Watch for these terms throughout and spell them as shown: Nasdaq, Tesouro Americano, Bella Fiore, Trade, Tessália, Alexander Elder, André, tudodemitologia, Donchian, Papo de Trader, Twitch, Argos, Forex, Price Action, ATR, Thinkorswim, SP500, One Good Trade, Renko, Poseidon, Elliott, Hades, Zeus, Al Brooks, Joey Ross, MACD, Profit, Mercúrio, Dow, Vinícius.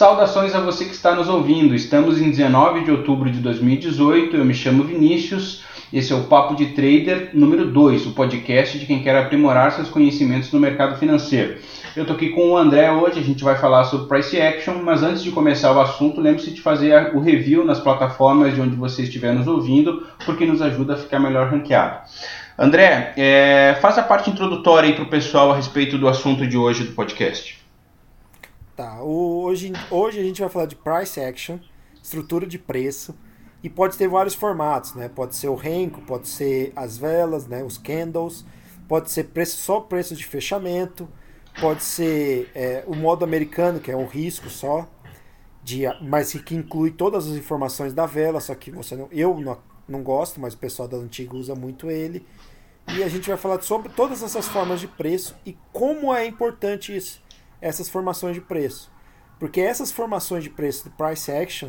Saudações a você que está nos ouvindo. Estamos em 19 de outubro de 2018. Eu me chamo Vinícius. Esse é o Papo de Trader número 2, o podcast de quem quer aprimorar seus conhecimentos no mercado financeiro. Eu estou aqui com o André hoje. A gente vai falar sobre Price Action, mas antes de começar o assunto, lembre-se de fazer o review nas plataformas de onde você estiver nos ouvindo, porque nos ajuda a ficar melhor ranqueado. André, faz a parte introdutória aí para o pessoal a respeito do assunto de hoje do podcast. Tá, hoje a gente vai falar de Price Action, estrutura de preço, e pode ter vários formatos, né? Pode ser o renko, pode ser as velas, né? Os candles, pode ser só preço de fechamento, pode ser o modo americano, que é um risco só, mas que inclui todas as informações da vela, só que eu não gosto, mas o pessoal da antiga usa muito ele. E a gente vai falar sobre todas essas formas de preço e como é importante isso. Essas formações de preço, porque essas formações de preço do Price Action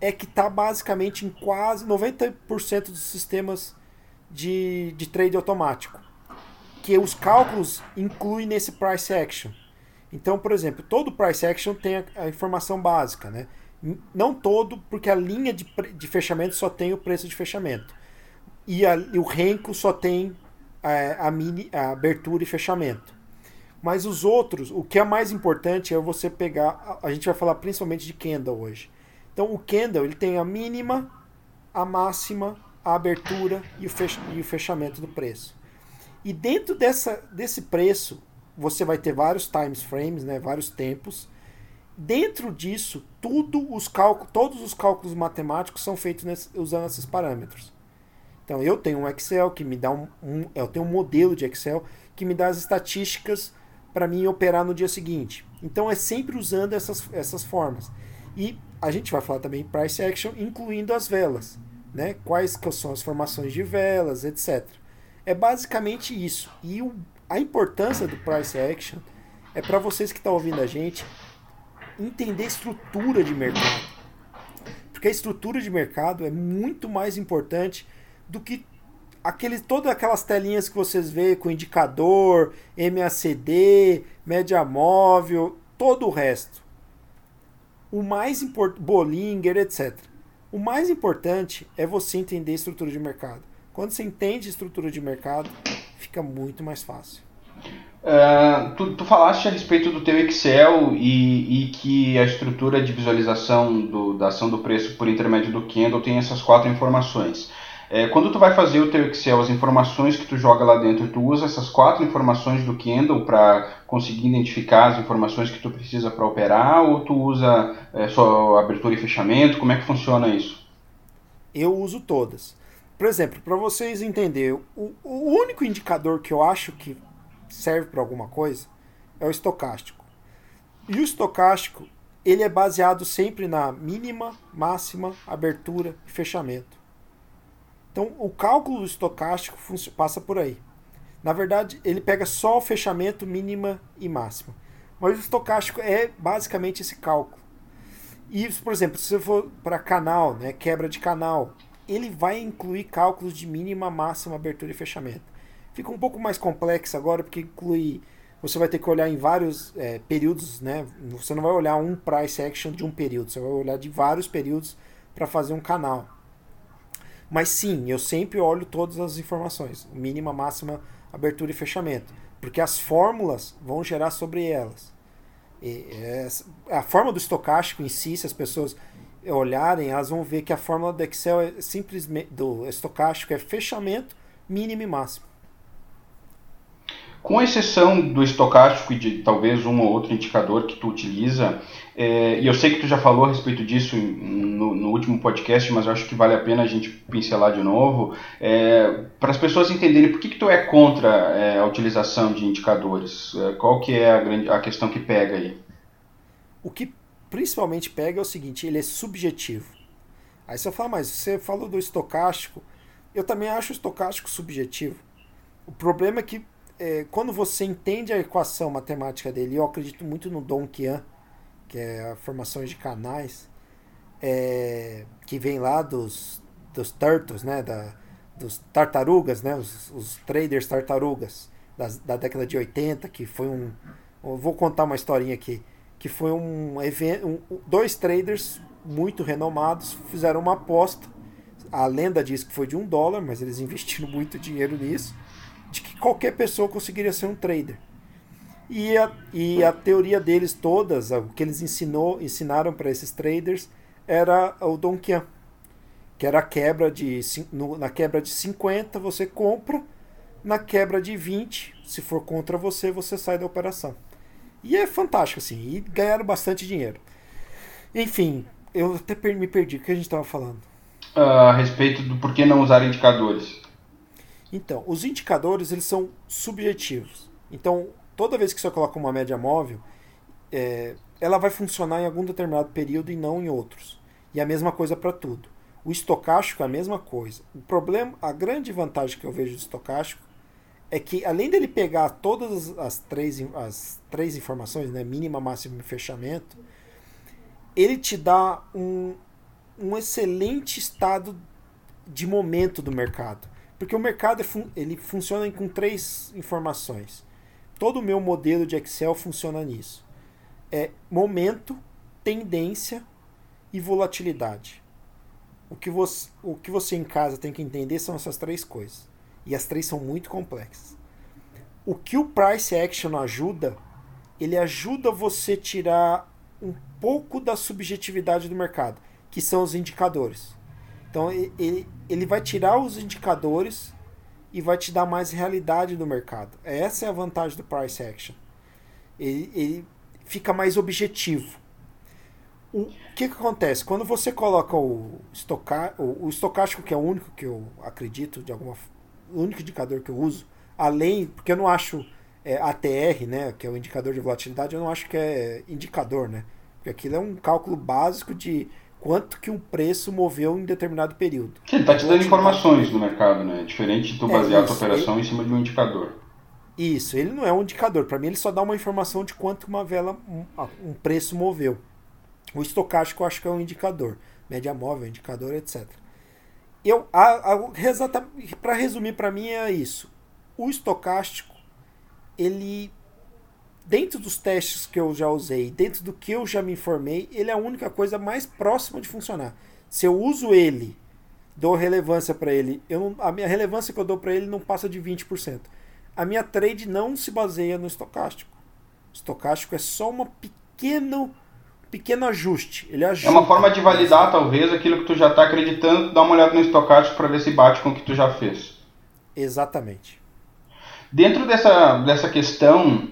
é que está basicamente em quase 90% dos sistemas de trade automático, que os cálculos incluem nesse Price Action. Então, por exemplo, todo Price Action tem a informação básica, né? Não todo, porque a linha de fechamento só tem o preço de fechamento, e o renko só tem a abertura e fechamento. Mas os outros, o que é mais importante é você pegar... A gente vai falar principalmente de candle hoje. Então, o candle, ele tem a mínima, a máxima, a abertura e o fechamento do preço. E dentro desse preço, você vai ter vários times frames, né, vários tempos. Dentro disso, todos os cálculos matemáticos são feitos usando esses parâmetros. Então, eu tenho um Excel que me dá eu tenho um modelo de Excel que me dá as estatísticas para mim operar no dia seguinte. Então é sempre usando essas formas. E a gente vai falar também Price Action, incluindo as velas, né? Quais que são as formações de velas, etc. É basicamente isso. E a importância do Price Action é para vocês que estão ouvindo a gente entender estrutura de mercado. Porque a estrutura de mercado é muito mais importante do que todas aquelas telinhas que vocês veem com indicador, MACD, média móvel, todo o resto. Bollinger, etc. O mais importante é você entender a estrutura de mercado. Quando você entende a estrutura de mercado, fica muito mais fácil. Tu falaste a respeito do teu Excel e que a estrutura de visualização da ação do preço por intermédio do candle tem essas 4 informações. Quando tu vai fazer o teu Excel, as informações que tu joga lá dentro, tu usa essas 4 informações do candle para conseguir identificar as informações que tu precisa para operar, ou tu usa só abertura e fechamento? Como é que funciona isso? Eu uso todas. Por exemplo, para vocês entenderem, o único indicador que eu acho que serve para alguma coisa é o estocástico. E o estocástico, ele é baseado sempre na mínima, máxima, abertura e fechamento. Então, o cálculo estocástico passa por aí. Na verdade, ele pega só o fechamento, mínima e máxima. Mas o estocástico é basicamente esse cálculo. E, por exemplo, se você for para canal, né, quebra de canal, ele vai incluir cálculos de mínima, máxima, abertura e fechamento. Fica um pouco mais complexo agora, porque inclui... Você vai ter que olhar em vários períodos, né? Você não vai olhar um price action de um período, você vai olhar de vários períodos para fazer um canal. Mas sim, eu sempre olho todas as informações, mínima, máxima, abertura e fechamento, porque as fórmulas vão gerar sobre elas. A fórmula do estocástico em si, se as pessoas olharem, elas vão ver que a fórmula do Excel é simplesmente, do estocástico é fechamento, mínimo e máximo. Com exceção do estocástico e de talvez um ou outro indicador que tu utiliza, e eu sei que tu já falou a respeito disso no último podcast, mas eu acho que vale a pena a gente pincelar de novo, para as pessoas entenderem por que tu é contra a utilização de indicadores. Qual que é a questão que pega aí? O que principalmente pega é o seguinte, ele é subjetivo. Aí você fala, mas você falou do estocástico, eu também acho o estocástico subjetivo. O problema é que quando você entende a equação matemática dele, eu acredito muito no Donchian, que é a formação de canais, que vem lá dos turtles, né, dos tartarugas, né, os traders tartarugas da década de 80, que foi eu vou contar uma historinha aqui, que foi um evento, dois traders muito renomados fizeram uma aposta. A lenda diz que foi de $1, mas eles investiram muito dinheiro nisso, de que qualquer pessoa conseguiria ser um trader. E a teoria deles todas, o que eles ensinaram para esses traders, era o Donchian, que era a quebra de... Na quebra de 50 você compra, na quebra de 20, se for contra você, você sai da operação. E é fantástico, assim, e ganharam bastante dinheiro. Enfim, eu até me perdi, o que a gente estava falando? A respeito do porquê não usar indicadores. Então, os indicadores, eles são subjetivos. Então, toda vez que você coloca uma média móvel, ela vai funcionar em algum determinado período e não em outros. E a mesma coisa para tudo. O estocástico é a mesma coisa. O problema, a grande vantagem que eu vejo do estocástico é que, além dele pegar todas as três informações, né, mínima, máxima e fechamento, ele te dá um excelente estado de momento do mercado. Porque o mercado ele funciona com três informações. Todo o meu modelo de Excel funciona nisso. É momento, tendência e volatilidade. O que você em casa tem que entender são essas três coisas. E as três são muito complexas. O que o Price Action ajuda, ele ajuda você tirar um pouco da subjetividade do mercado, que são os indicadores. Então ele vai tirar os indicadores e vai te dar mais realidade do mercado. Essa é a vantagem do Price Action. Ele fica mais objetivo. O que acontece? Quando você coloca o estocástico, que é o único que eu acredito, o único indicador que eu uso, além, porque eu não acho ATR, né, que é o indicador de volatilidade, eu não acho que é indicador, né? Porque aquilo é um cálculo básico de quanto que um preço moveu em determinado período. Ele está te dando informações do mercado, né? Diferente de tu basear a tua operação em cima de um indicador. Isso, ele não é um indicador. Para mim, ele só dá uma informação de quanto uma vela, um preço moveu. O estocástico eu acho que é um indicador. Média móvel, indicador, etc. Para resumir, para mim é isso. O estocástico, ele, dentro dos testes que eu já usei, dentro do que eu já me informei, ele é a única coisa mais próxima de funcionar. Se eu uso ele, dou relevância para ele, a minha relevância que eu dou para ele não passa de 20%. A minha trade não se baseia no estocástico. O estocástico é só uma pequeno ajuste. Ele ajuda. É uma forma de validar, talvez, aquilo que tu já está acreditando, dar uma olhada no estocástico para ver se bate com o que tu já fez. Exatamente. Dentro dessa questão,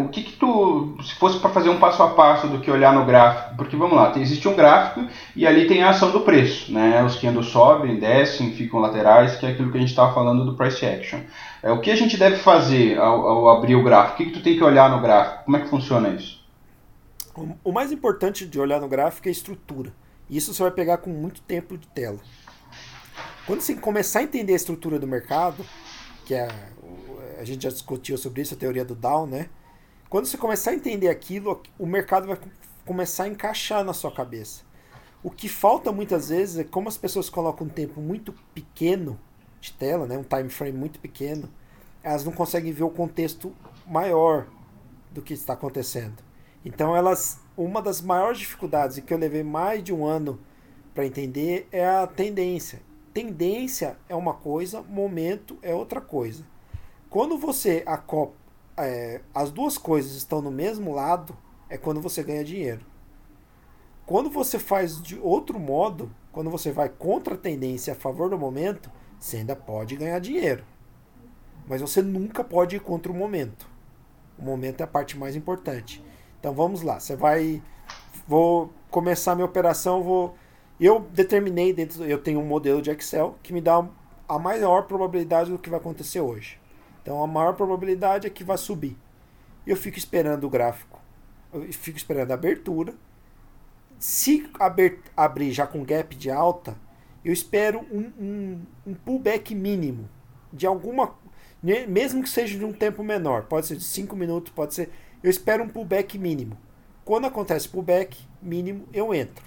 o que tu, se fosse para fazer um passo a passo do que olhar no gráfico, porque vamos lá, existe um gráfico e ali tem a ação do preço, né? Os candles sobem, descem, ficam laterais, que é aquilo que a gente estava falando do price action. O que a gente deve fazer ao abrir o gráfico? O que tu tem que olhar no gráfico? Como é que funciona isso? O mais importante de olhar no gráfico é a estrutura. Isso você vai pegar com muito tempo de tela. Quando você começar a entender a estrutura do mercado, que a gente já discutiu sobre isso, a teoria do Dow, né? Quando você começar a entender aquilo, o mercado vai começar a encaixar na sua cabeça. O que falta muitas vezes é como as pessoas colocam um tempo muito pequeno de tela, né? Um time frame muito pequeno, elas não conseguem ver o contexto maior do que está acontecendo. Então, uma das maiores dificuldades que eu levei mais de um ano para entender é a tendência. Tendência é uma coisa, momento é outra coisa. Quando você as duas coisas estão no mesmo lado, é quando você ganha dinheiro. Quando você faz de outro modo, quando você vai contra a tendência a favor do momento, você ainda pode ganhar dinheiro. Mas você nunca pode ir contra o momento. O momento é a parte mais importante. Então vamos lá, vou começar minha operação, eu determinei eu tenho um modelo de Excel que me dá a maior probabilidade do que vai acontecer hoje. Então a maior probabilidade é que vai subir. Eu fico esperando o gráfico, eu fico esperando a abertura. Se abrir já com gap de alta, eu espero um pullback mínimo de alguma, mesmo que seja de um tempo menor, pode ser de 5 minutos, pode ser... Eu espero um pullback mínimo. Quando acontece pullback mínimo, eu entro.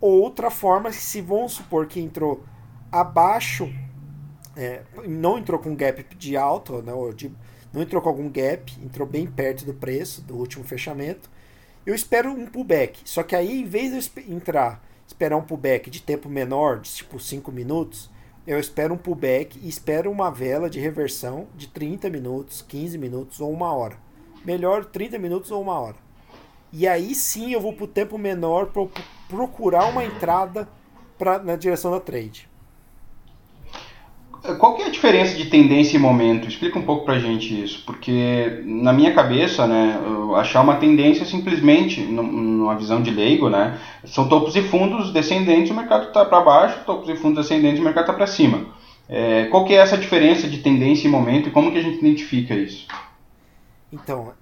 Outra forma, se vamos supor que entrou abaixo, não entrou com gap de alta, não entrou com algum gap, entrou bem perto do preço, do último fechamento, eu espero um pullback. Só que aí, em vez de eu esperar um pullback de tempo menor, de tipo 5 minutos, eu espero um pullback e espero uma vela de reversão de 30 minutos, 15 minutos ou uma hora. Melhor 30 minutos ou uma hora. E aí sim eu vou para o tempo menor procurar uma entrada na direção da trade. Qual que é a diferença de tendência e momento? Explica um pouco pra gente isso, porque na minha cabeça, né, achar uma tendência simplesmente, numa visão de leigo, né, são topos e fundos descendentes, o mercado está para baixo, topos e fundos descendentes, o mercado está para cima. Qual que é essa diferença de tendência e momento e como que a gente identifica isso? Então,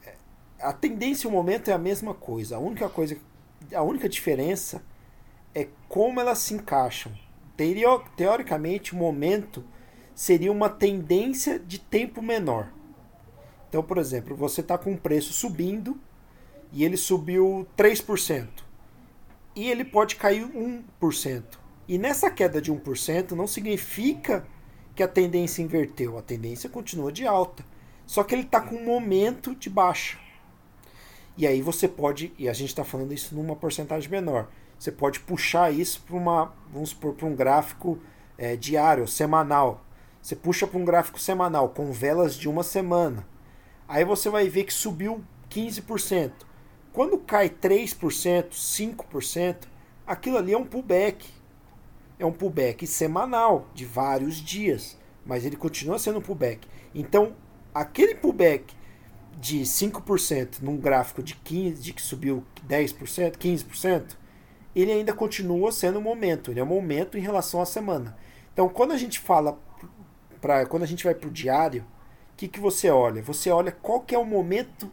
a tendência e o momento é a mesma coisa, a única diferença é como elas se encaixam. Teoricamente, o momento seria uma tendência de tempo menor. Então, por exemplo, você está com um preço subindo e ele subiu 3%. E ele pode cair 1%. E nessa queda de 1% não significa que a tendência inverteu. A tendência continua de alta. Só que ele está com um momento de baixa. E aí você pode, e a gente está falando isso numa porcentagem menor, você pode puxar isso para um gráfico diário, semanal. Você puxa para um gráfico semanal com velas de uma semana. Aí você vai ver que subiu 15%. Quando cai 3%, 5%, aquilo ali é um pullback. É um pullback semanal, de vários dias. Mas ele continua sendo um pullback. Então, aquele pullback de 5% num gráfico de 15%, de que subiu 10%, 15%, ele ainda continua sendo um momento. Ele é um momento em relação à semana. Então, quando a gente fala... quando a gente vai para o diário, o que você olha? Você olha qual que é o momento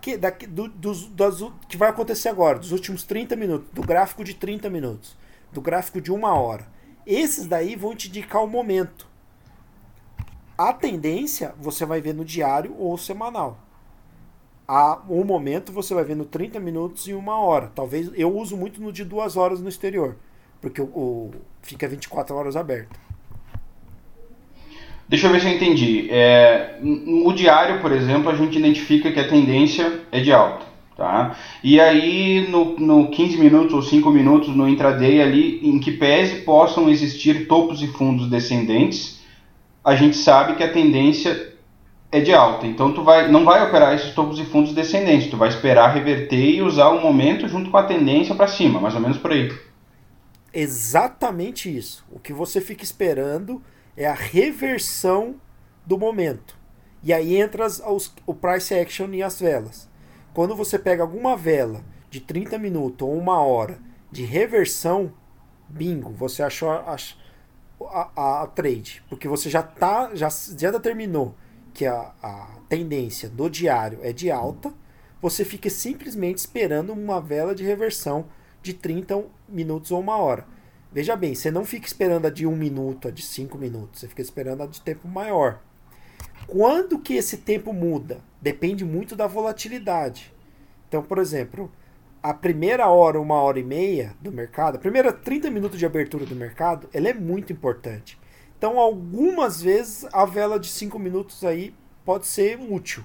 que vai acontecer agora, dos últimos 30 minutos, do gráfico de 30 minutos, do gráfico de uma hora. Esses daí vão te indicar o momento. A tendência você vai ver no diário ou semanal. O momento você vai ver no 30 minutos e uma hora. Talvez eu uso muito no de 2 horas no exterior, porque fica 24 horas aberto. Deixa eu ver se eu entendi. No diário, por exemplo, a gente identifica que a tendência é de alta. Tá? E aí, no 15 minutos ou 5 minutos no intraday, ali, em que pese possam existir topos e fundos descendentes, a gente sabe que a tendência é de alta. Então, não vai operar esses topos e fundos descendentes. Tu vai esperar reverter e usar o momento junto com a tendência para cima. Mais ou menos por aí. Exatamente isso. O que você fica esperando... é a reversão do momento. E aí entra o price action e as velas. Quando você pega alguma vela de 30 minutos ou uma hora de reversão, bingo, você achou a trade. Porque você já determinou que a tendência do diário é de alta, você fica simplesmente esperando uma vela de reversão de 30 minutos ou uma hora. Veja bem, você não fica esperando a de 1 minuto, a de 5 minutos. Você fica esperando a de tempo maior. Quando que esse tempo muda? Depende muito da volatilidade. Então, por exemplo, a primeira hora, uma hora e meia do mercado, a primeira 30 minutos de abertura do mercado, ela é muito importante. Então, algumas vezes, a vela de 5 minutos aí pode ser útil.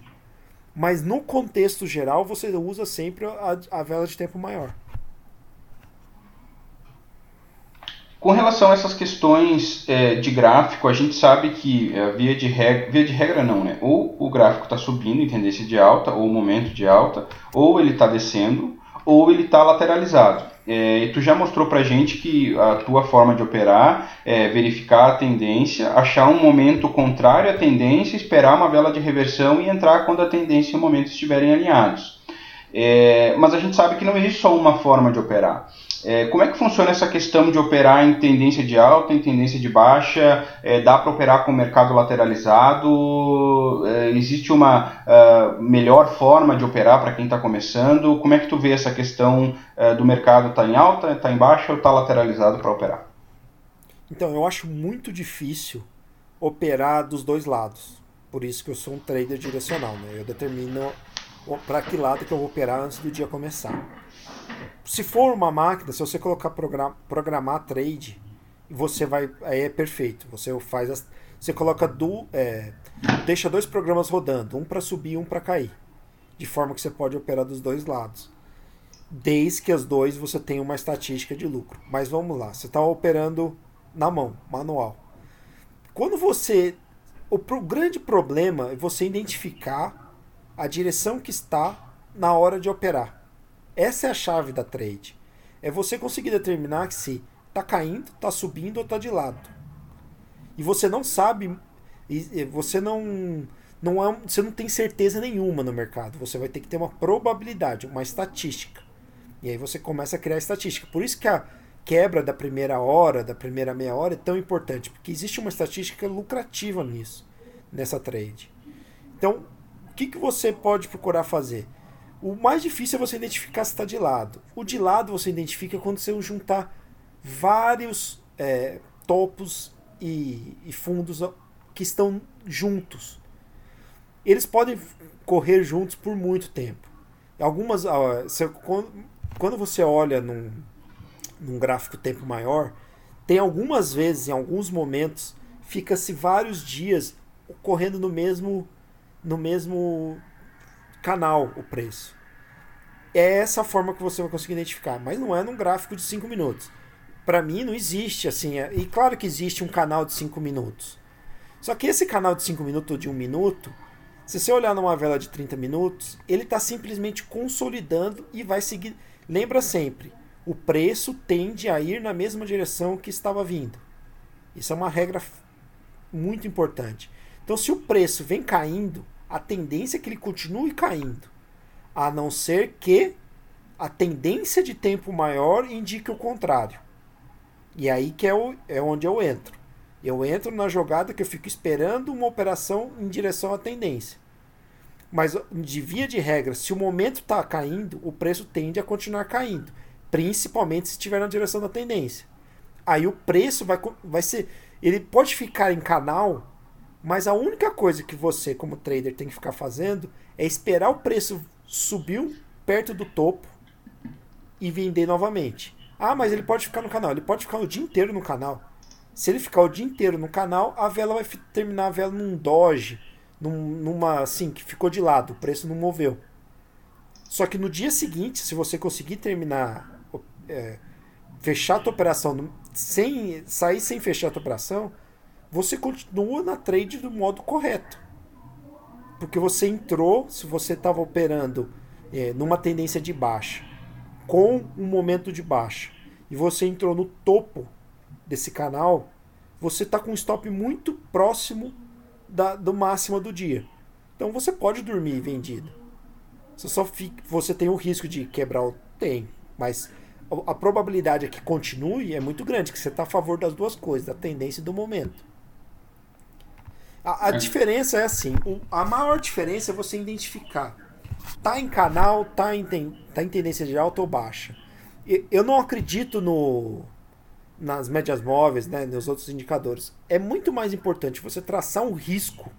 Mas no contexto geral, você usa sempre a vela de tempo maior. Com relação a essas questões de gráfico, a gente sabe que via de regra não, né? Ou o gráfico está subindo em tendência de alta, ou o momento de alta, ou ele está descendo, ou ele está lateralizado. E tu já mostrou pra gente que a tua forma de operar é verificar a tendência, achar um momento contrário à tendência, esperar uma vela de reversão e entrar quando a tendência e o momento estiverem alinhados. Mas a gente sabe que não existe só uma forma de operar. Como é que funciona essa questão de operar em tendência de alta, em tendência de baixa? Dá para operar com o mercado lateralizado? Existe uma melhor forma de operar para quem está começando? Como é que tu vê essa questão do mercado tá em alta, tá em baixa ou tá lateralizado para operar? Então, eu acho muito difícil operar dos dois lados. Por isso que eu sou um trader direcional, né? Eu determino para que lado que eu vou operar antes do dia começar. Se for uma máquina, se você colocar programar trade, você vai. Aí é perfeito. Você coloca deixa dois programas rodando, um para subir e um para cair. de forma que você pode operar dos dois lados, desde que as duas você tenha uma estatística de lucro. Mas vamos lá, você está operando na mão, manual. Quando você... O grande problema é você identificar a direção que está na hora de operar. Essa é a chave da trade. É você conseguir determinar se está caindo, está subindo ou está de lado. E você não sabe, você não tem certeza nenhuma no mercado. Você vai ter que ter uma probabilidade, uma estatística. E aí você começa a criar estatística. Por isso que a quebra da primeira hora, da primeira meia hora é tão importante, porque existe uma estatística lucrativa nisso, nessa trade. Então, o que você pode procurar fazer? O mais difícil é você identificar se está de lado. O de lado você identifica quando você juntar vários topos e fundos que estão juntos. Eles podem correr juntos por muito tempo. Algumas, quando você olha num gráfico tempo maior, tem algumas vezes, em alguns momentos, fica-se vários dias correndo no mesmo canal o preço. É essa a forma que você vai conseguir identificar, mas não é num gráfico de 5 minutos. Para mim não existe assim, e claro que existe um canal de 5 minutos. Só que esse canal de 5 minutos ou de 1 minuto, se você olhar numa vela de 30 minutos, ele está simplesmente consolidando e vai seguir. Lembra sempre, o preço tende a ir na mesma direção que estava vindo. Isso é uma regra muito importante. Então, se o preço vem caindo, a tendência é que ele continue caindo. A não ser que a tendência de tempo maior indique o contrário. E aí que é onde eu entro. Eu entro na jogada que eu fico esperando uma operação em direção à tendência. Mas, de via de regra, se o momento está caindo, o preço tende a continuar caindo. Principalmente se estiver na direção da tendência. Aí o preço vai ser... Ele pode ficar em canal, mas a única coisa que você, como trader, tem que ficar fazendo é esperar o preço subir perto do topo e vender novamente. Ah, mas ele pode ficar no canal. Ele pode ficar o dia inteiro no canal. Se ele ficar o dia inteiro no canal, a vela vai terminar a vela num doge, numa assim, que ficou de lado, o preço não moveu. Só que no dia seguinte, se você conseguir terminar, fechar a tua operação, sair sem fechar a tua operação, você continua na trade do modo correto. Porque você entrou, se você estava operando numa tendência de baixa, com um momento de baixa, e você entrou no topo desse canal, você está com um stop muito próximo do máximo do dia. Então você pode dormir vendido. Você tem o risco de quebrar o... Tem, mas a probabilidade é que continue é muito grande, que você está a favor das duas coisas, da tendência e do momento. A diferença é assim, a maior diferença é você identificar. Está em canal, está em tendência de alta ou baixa. Eu não acredito nas médias móveis, né, nos outros indicadores. É muito mais importante você traçar um risco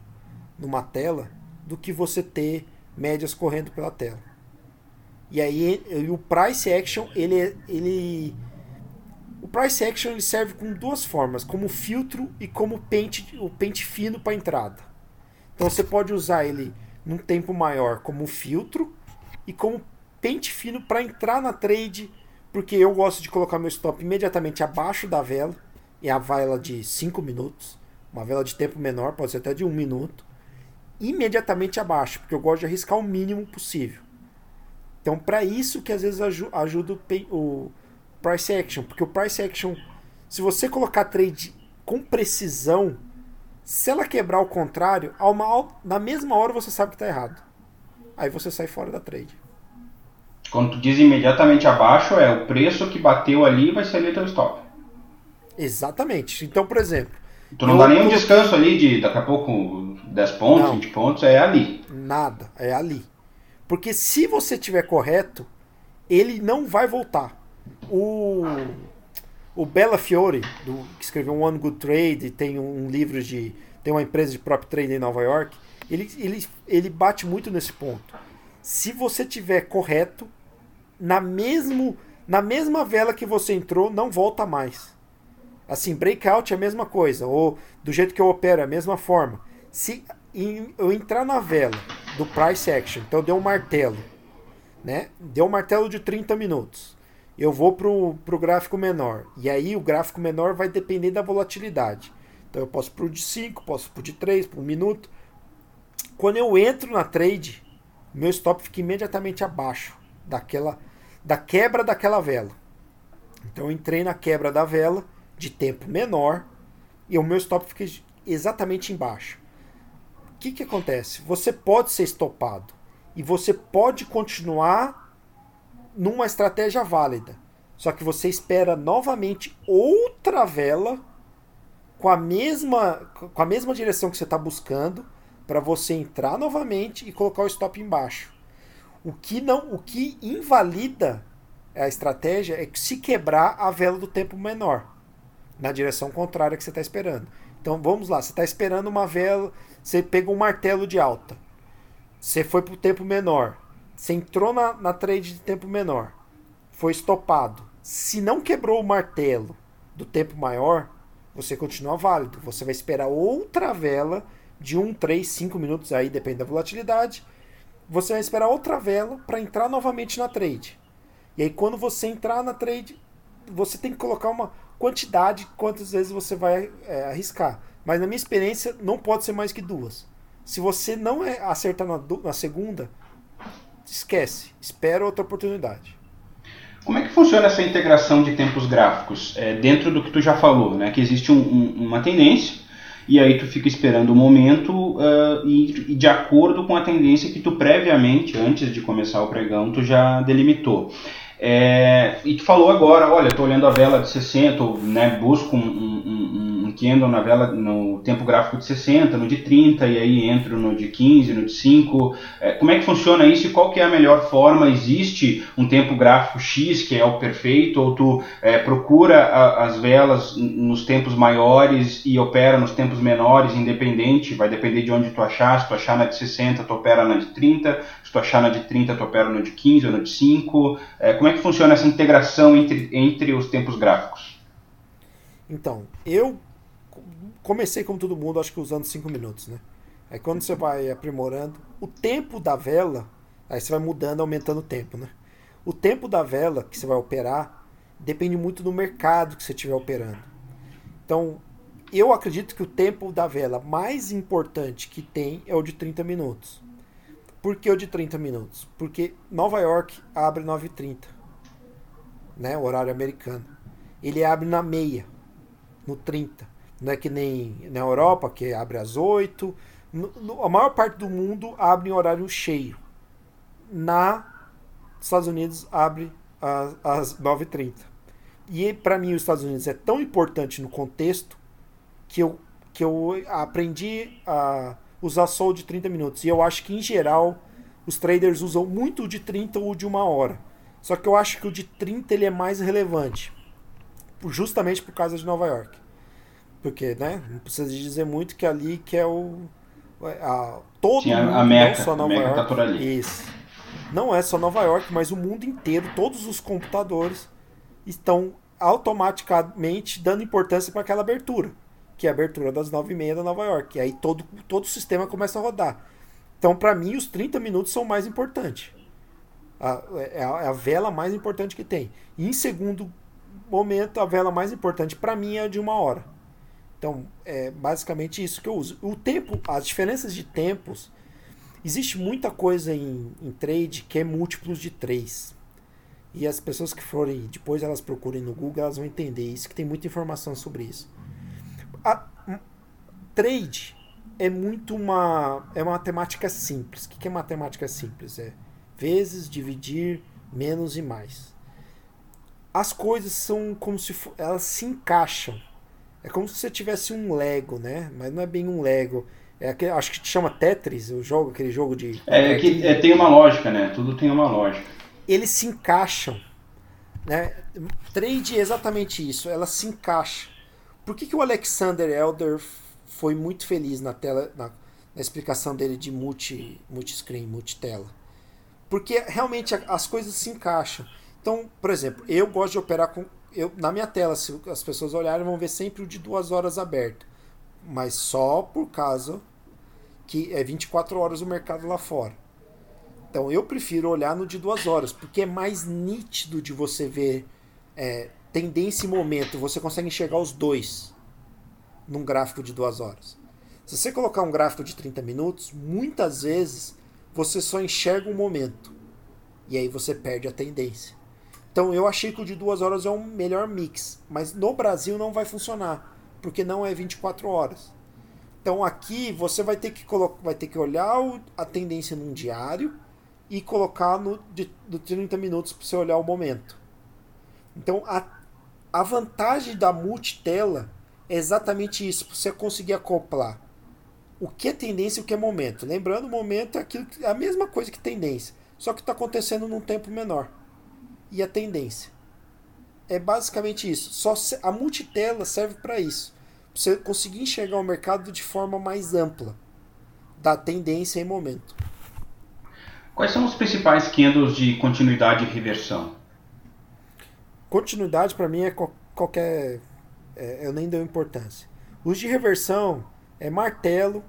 numa tela do que você ter médias correndo pela tela. E aí o price action, o price action ele serve com duas formas, como filtro e como o pente fino para entrada. Então você pode usar ele num tempo maior como filtro e como pente fino para entrar na trade. Porque eu gosto de colocar meu stop imediatamente abaixo da vela. É a vela de 5 minutos. Uma vela de tempo menor, pode ser até de 1 minuto. Imediatamente abaixo, porque eu gosto de arriscar o mínimo possível. Então, para isso que às vezes ajuda o price action. Porque o price action, se você colocar trade com precisão, se ela quebrar o contrário, na mesma hora você sabe que está errado. Aí você sai fora da trade. Quando tu diz imediatamente abaixo, é o preço que bateu ali vai ser ali teu stop. Exatamente. Então, por exemplo... Tu não dá nenhum descanso ali de daqui a pouco 10 pontos, não, 20 pontos, é ali. Nada, é ali. Porque se você tiver correto, ele não vai voltar. O Bella Fiore, que escreveu One Good Trade, tem um livro de... Tem uma empresa de Prop Trade em Nova York. Ele bate muito nesse ponto. Se você tiver correto, na mesma vela que você entrou, não volta mais. Assim, breakout é a mesma coisa, ou do jeito que eu opero, é a mesma forma. Se eu entrar na vela do Price Action. Então deu um martelo, né? Deu um martelo de 30 minutos. Eu vou para o gráfico menor. E aí o gráfico menor vai depender da volatilidade. Então eu posso para o de 5, posso para o de 3, para um minuto. Quando eu entro na trade, meu stop fica imediatamente abaixo da quebra daquela vela. Então eu entrei na quebra da vela de tempo menor e o meu stop fica exatamente embaixo. O que que acontece? Você pode ser stopado e você pode continuar numa estratégia válida. Só que você espera novamente outra vela com a mesma direção que você está buscando para você entrar novamente e colocar o stop embaixo. O que invalida a estratégia é que se quebrar a vela do tempo menor na direção contrária que você está esperando. Então vamos lá, você está esperando uma vela, você pegou um martelo de alta, você foi para o tempo menor, você entrou na trade de tempo menor, foi estopado. Se não quebrou o martelo do tempo maior, você continua válido. Você vai esperar outra vela de 1, 3, 5 minutos, aí depende da volatilidade. Você vai esperar outra vela para entrar novamente na trade. E aí quando você entrar na trade, você tem que colocar uma quantidade, quantas vezes você vai arriscar. Mas na minha experiência, não pode ser mais que duas. Se você não acertar na segunda, esquece. Espera outra oportunidade. Como é que funciona essa integração de tempos gráficos? Dentro do que tu já falou, né? Que existe uma tendência, e aí tu fica esperando o momento e de acordo com a tendência que tu previamente, antes de começar o pregão, tu já delimitou. E tu falou agora, olha, eu tô olhando a vela de 60, né, busco um candle na vela no tempo gráfico de 60, no de 30, e aí entro no de 15, no de 5. Como é que funciona isso e qual que é a melhor forma? Existe um tempo gráfico X que é o perfeito, ou tu procura as velas nos tempos maiores e opera nos tempos menores, independente, vai depender de onde tu achar. Se tu achar na de 60, tu opera na de 30, se tu achar na de 30, tu opera no de 15 ou no de 5, como é que funciona essa integração entre os tempos gráficos? Então, eu comecei como todo mundo, acho que usando 5 minutos, né? Aí quando você vai aprimorando, o tempo da vela, aí você vai mudando, aumentando o tempo, né? O tempo da vela que você vai operar depende muito do mercado que você estiver operando. Então, eu acredito que o tempo da vela mais importante que tem é o de 30 minutos. Por que o de 30 minutos? Porque Nova York abre 9h30, né? Horário americano. Ele abre na meia, no 30. Não é que nem na Europa, que abre às 8. A maior parte do mundo abre em horário cheio. Nos Estados Unidos abre às 9h30. E para mim os Estados Unidos é tão importante no contexto que eu aprendi a usar só o de 30 minutos. E eu acho que, em geral, os traders usam muito o de 30 ou o de 1 hora. Só que eu acho que o de 30 ele é mais relevante. Justamente por causa de Nova York. Porque, né, não precisa dizer muito que ali que é o... todo mundo, a Meca, não só Nova York. Tá por ali. Isso. Não é só Nova York, mas o mundo inteiro, todos os computadores estão automaticamente dando importância para aquela abertura, que é a abertura das 9h30 da Nova York. E aí todo o sistema começa a rodar. Então, para mim, os 30 minutos são mais importantes. É a vela mais importante que tem. E, em segundo momento, a vela mais importante para mim é a de 1 hora. Então, é basicamente isso que eu uso. O tempo, as diferenças de tempos, existe muita coisa em trade que é múltiplos de 3. E as pessoas que forem, depois elas procurem no Google, elas vão entender isso, que tem muita informação sobre isso. A trade é muito uma matemática simples. O que é matemática simples? É vezes, dividir, menos e mais. As coisas são como se elas se encaixam. É como se você tivesse um Lego, né? Mas não é bem um Lego. Acho que chama Tetris, o jogo, aquele jogo de... tem uma lógica, né? Tudo tem uma lógica. Eles se encaixam, né? Trade é exatamente isso. Ela se encaixa. Por que o Alexander Elder foi muito feliz na explicação dele de multiscreen, multitela? Porque realmente as coisas se encaixam. Então, por exemplo, eu gosto de operar na minha tela, se as pessoas olharem, vão ver sempre o de 2 horas aberto. Mas só por causa que é 24 horas o mercado lá fora. Então eu prefiro olhar no de 2 horas, porque é mais nítido de você ver tendência e momento. Você consegue enxergar os dois num gráfico de 2 horas. Se você colocar um gráfico de 30 minutos, muitas vezes você só enxerga o momento. E aí você perde a tendência. Então eu achei que o de 2 horas é um melhor mix. Mas no Brasil não vai funcionar, porque não é 24 horas. Então aqui você vai ter que, olhar a tendência num diário e colocar no 30 minutos para você olhar o momento. Então a vantagem da multitela é exatamente isso, para você conseguir acoplar o que é tendência e o que é momento. Lembrando, o momento é, é a mesma coisa que tendência, só que está acontecendo num tempo menor. E a tendência é basicamente isso. A multitela serve para isso, para você conseguir enxergar o mercado de forma mais ampla, da tendência e momento. Quais são os principais candles de continuidade e reversão? Continuidade para mim é qualquer... eu nem dou importância. Os de reversão é martelo,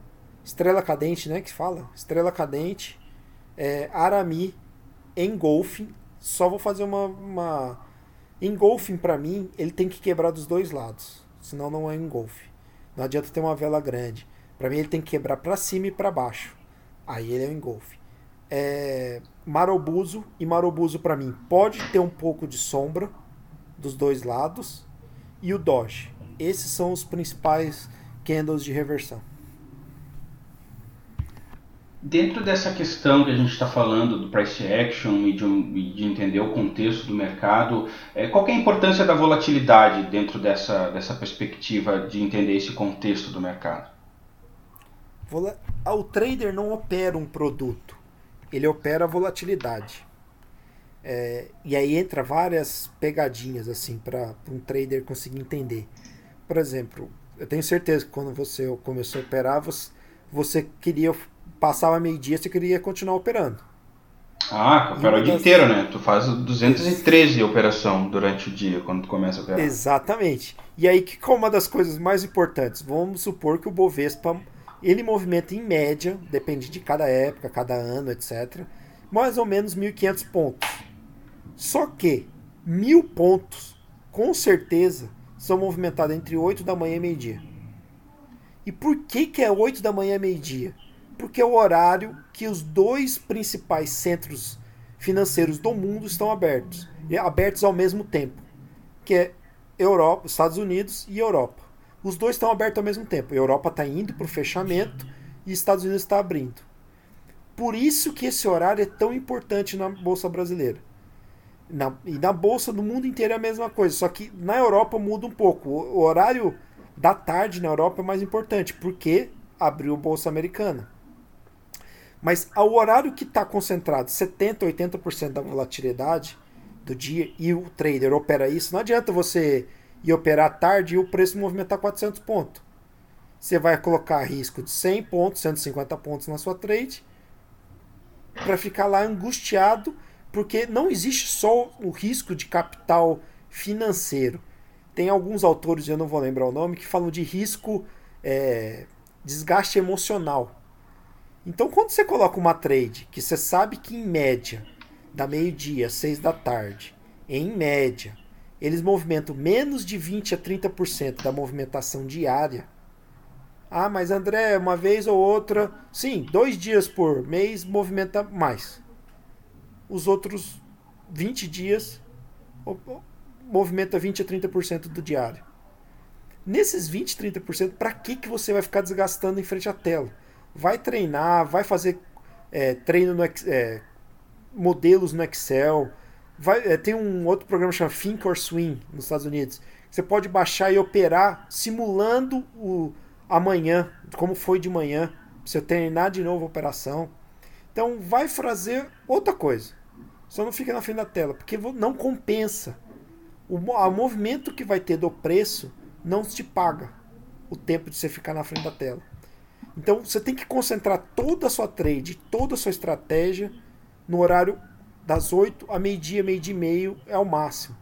estrela cadente, né, que fala? Estrela cadente, arami, engulfing. Só vou fazer uma... Engulfing, para mim, ele tem que quebrar dos dois lados. Senão não é engulfing. Não adianta ter uma vela grande. Para mim, ele tem que quebrar para cima e para baixo. Aí ele é um engulfing. Marobuso, e Marobuso, para mim, pode ter um pouco de sombra dos dois lados. E o Doge. Esses são os principais candles de reversão. Dentro dessa questão que a gente está falando do price action e de entender o contexto do mercado, qual que é a importância da volatilidade dentro dessa perspectiva de entender esse contexto do mercado? O trader não opera um produto, ele opera a volatilidade. E aí entra várias pegadinhas assim para um trader conseguir entender. Por exemplo, eu tenho certeza que quando você começou a operar, você queria passar meio-dia, você queria continuar operando. Ah, opera o dia inteiro, né? Tu faz 213 operação durante o dia quando tu começa a operar. Exatamente. E aí que é uma das coisas mais importantes. Vamos supor que o Bovespa, ele movimenta em média, depende de cada época, cada ano, etc., mais ou menos 1.500 pontos. Só que 1.000 pontos, com certeza, são movimentados entre 8 da manhã e meio-dia. E por que é 8 da manhã e meio-dia? Porque é o horário que os dois principais centros financeiros do mundo estão abertos ao mesmo tempo, que é Europa, Estados Unidos e Europa. Os dois estão abertos ao mesmo tempo. A Europa está indo para o fechamento e Estados Unidos está abrindo. Por isso que esse horário é tão importante na Bolsa brasileira. E na Bolsa do mundo inteiro é a mesma coisa, só que na Europa muda um pouco. O horário da tarde na Europa é mais importante, porque abriu a Bolsa Americana. Mas ao horário que está concentrado 70%, 80% da volatilidade do dia, e o trader opera isso, não adianta você ir operar tarde e o preço movimentar 400 pontos. Você vai colocar risco de 100 pontos, 150 pontos na sua trade, para ficar lá angustiado, porque não existe só o risco de capital financeiro. Tem alguns autores, eu não vou lembrar o nome, que falam de risco, desgaste emocional. Então, quando você coloca uma trade que você sabe que, em média, da meio-dia, 6 da tarde, em média, eles movimentam menos de 20% a 30% da movimentação diária. Ah, mas André, uma vez ou outra... Sim, 2 dias por mês movimenta mais. Os outros 20 dias movimenta 20% a 30% do diário. Nesses 20%, 30%, para que você vai ficar desgastando em frente à tela? Vai treinar, vai fazer treino no modelos no Excel. Tem um outro programa chamado Thinkorswim, nos Estados Unidos. Você pode baixar e operar simulando amanhã, como foi de manhã, pra você treinar de novo a operação. Então vai fazer outra coisa, só não fica na frente da tela, porque não compensa. O movimento que vai ter do preço não te paga o tempo de você ficar na frente da tela. Então você tem que concentrar toda a sua trade, toda a sua estratégia no horário das 8 a meio-dia, meio-dia e meio é o máximo.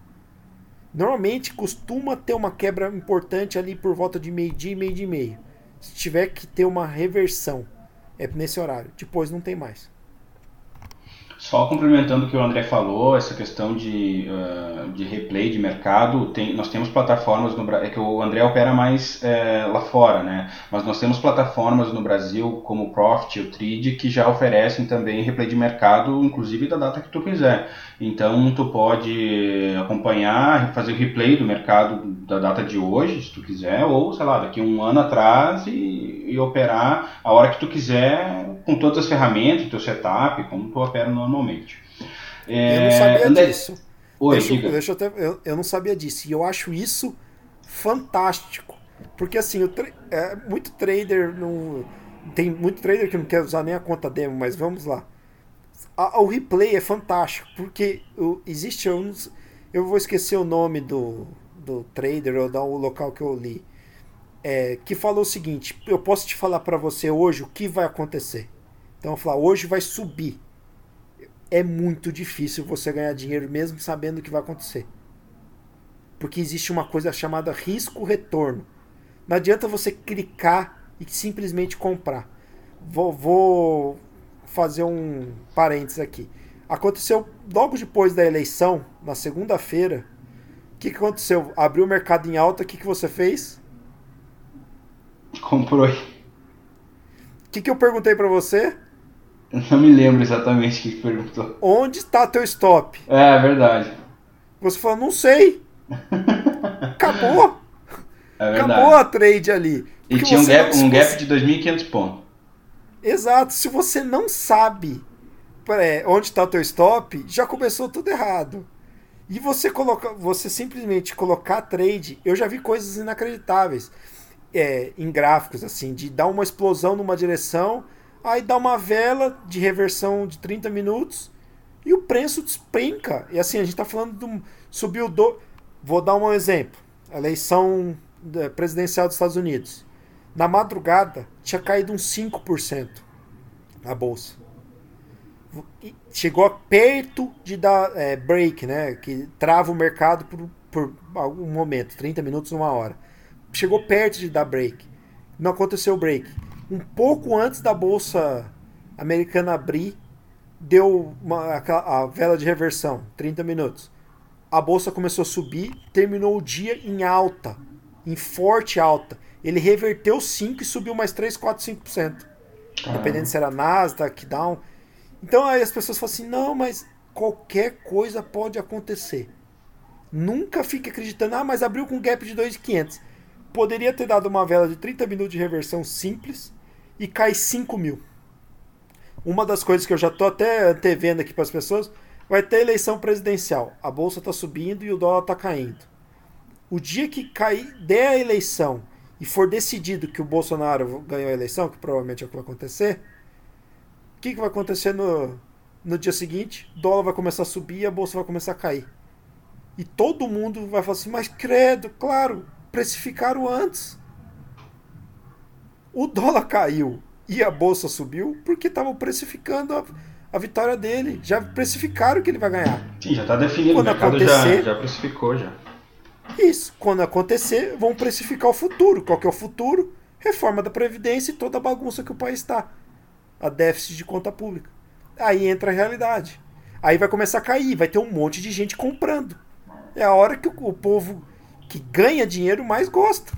Normalmente costuma ter uma quebra importante ali por volta de meio-dia e meio-dia e meio. Se tiver que ter uma reversão, é nesse horário, depois não tem mais. Só complementando o que o André falou, essa questão de replay de mercado, nós temos plataformas no Brasil, é que o André opera mais lá fora, né? Mas nós temos plataformas no Brasil, como o Profit e o Trade, que já oferecem também replay de mercado, inclusive da data que tu quiser. Então, tu pode acompanhar, fazer o replay do mercado da data de hoje, se tu quiser, ou, sei lá, daqui um ano atrás e operar a hora que tu quiser, com todas as ferramentas, teu setup, como tu opera normalmente. Eu não sabia disso. Oi, eu não sabia disso. E eu acho isso fantástico. Porque assim, muito trader não. Tem muito trader que não quer usar nem a conta demo, mas vamos lá. O replay é fantástico, porque existe uns. Eu vou esquecer o nome do trader ou do local que eu li. Que falou o seguinte: eu posso te falar para você hoje o que vai acontecer. Então eu vou falar, hoje vai subir. É muito difícil você ganhar dinheiro mesmo sabendo o que vai acontecer. Porque existe uma coisa chamada risco-retorno. Não adianta você clicar e simplesmente comprar. Vou fazer um parênteses aqui. Aconteceu logo depois da eleição, na segunda-feira. O que aconteceu? Abriu o mercado em alta, o que você fez? Comprou. O que eu perguntei pra você? Eu não me lembro exatamente o que perguntou. Onde está teu stop? É verdade. Você falou, não sei. Acabou. É verdade. Acabou a trade ali. E tinha um gap de 2.500 pontos. Exato. Se você não sabe onde está teu stop, já começou tudo errado. E você simplesmente colocar trade, eu já vi coisas inacreditáveis. Em gráficos, assim, de dar uma explosão numa direção. Aí dá uma vela de reversão de 30 minutos e o preço despenca. E assim, a gente tá falando vou dar um exemplo. Eleição presidencial dos Estados Unidos. Na madrugada, tinha caído uns 5% na bolsa. E chegou perto de dar break, né? Que trava o mercado por algum momento, 30 minutos, uma hora. Chegou perto de dar break. Não aconteceu o break. Um pouco antes da bolsa americana abrir, deu a vela de reversão, 30 minutos. A bolsa começou a subir, terminou o dia em alta, em forte alta. Ele reverteu 5% e subiu mais 3, 4, 5%. Dependendo se era Nasdaq, Dow. Então aí as pessoas falam assim, não, mas qualquer coisa pode acontecer. Nunca fique acreditando, mas abriu com um gap de 2.500. Poderia ter dado uma vela de 30 minutos de reversão simples, e cai 5 mil. Uma das coisas que eu já estou até antevendo aqui para as pessoas, vai ter eleição presidencial. A bolsa está subindo e o dólar está caindo. O dia que der a eleição e for decidido que o Bolsonaro ganhou a eleição, que provavelmente é o que vai acontecer, o que vai acontecer no dia seguinte? O dólar vai começar a subir e a bolsa vai começar a cair. E todo mundo vai falar assim, mas credo, claro, precificaram antes. O dólar caiu e a bolsa subiu porque estavam precificando a vitória dele. Já precificaram que ele vai ganhar. Sim, já está definido. Quando o mercado acontecer, já precificou. Já. Isso. Quando acontecer, vão precificar o futuro. Qual que é o futuro? Reforma da Previdência e toda a bagunça que o país está. A déficit de conta pública. Aí entra a realidade. Aí vai começar a cair. Vai ter um monte de gente comprando. É a hora que o povo que ganha dinheiro mais gosta.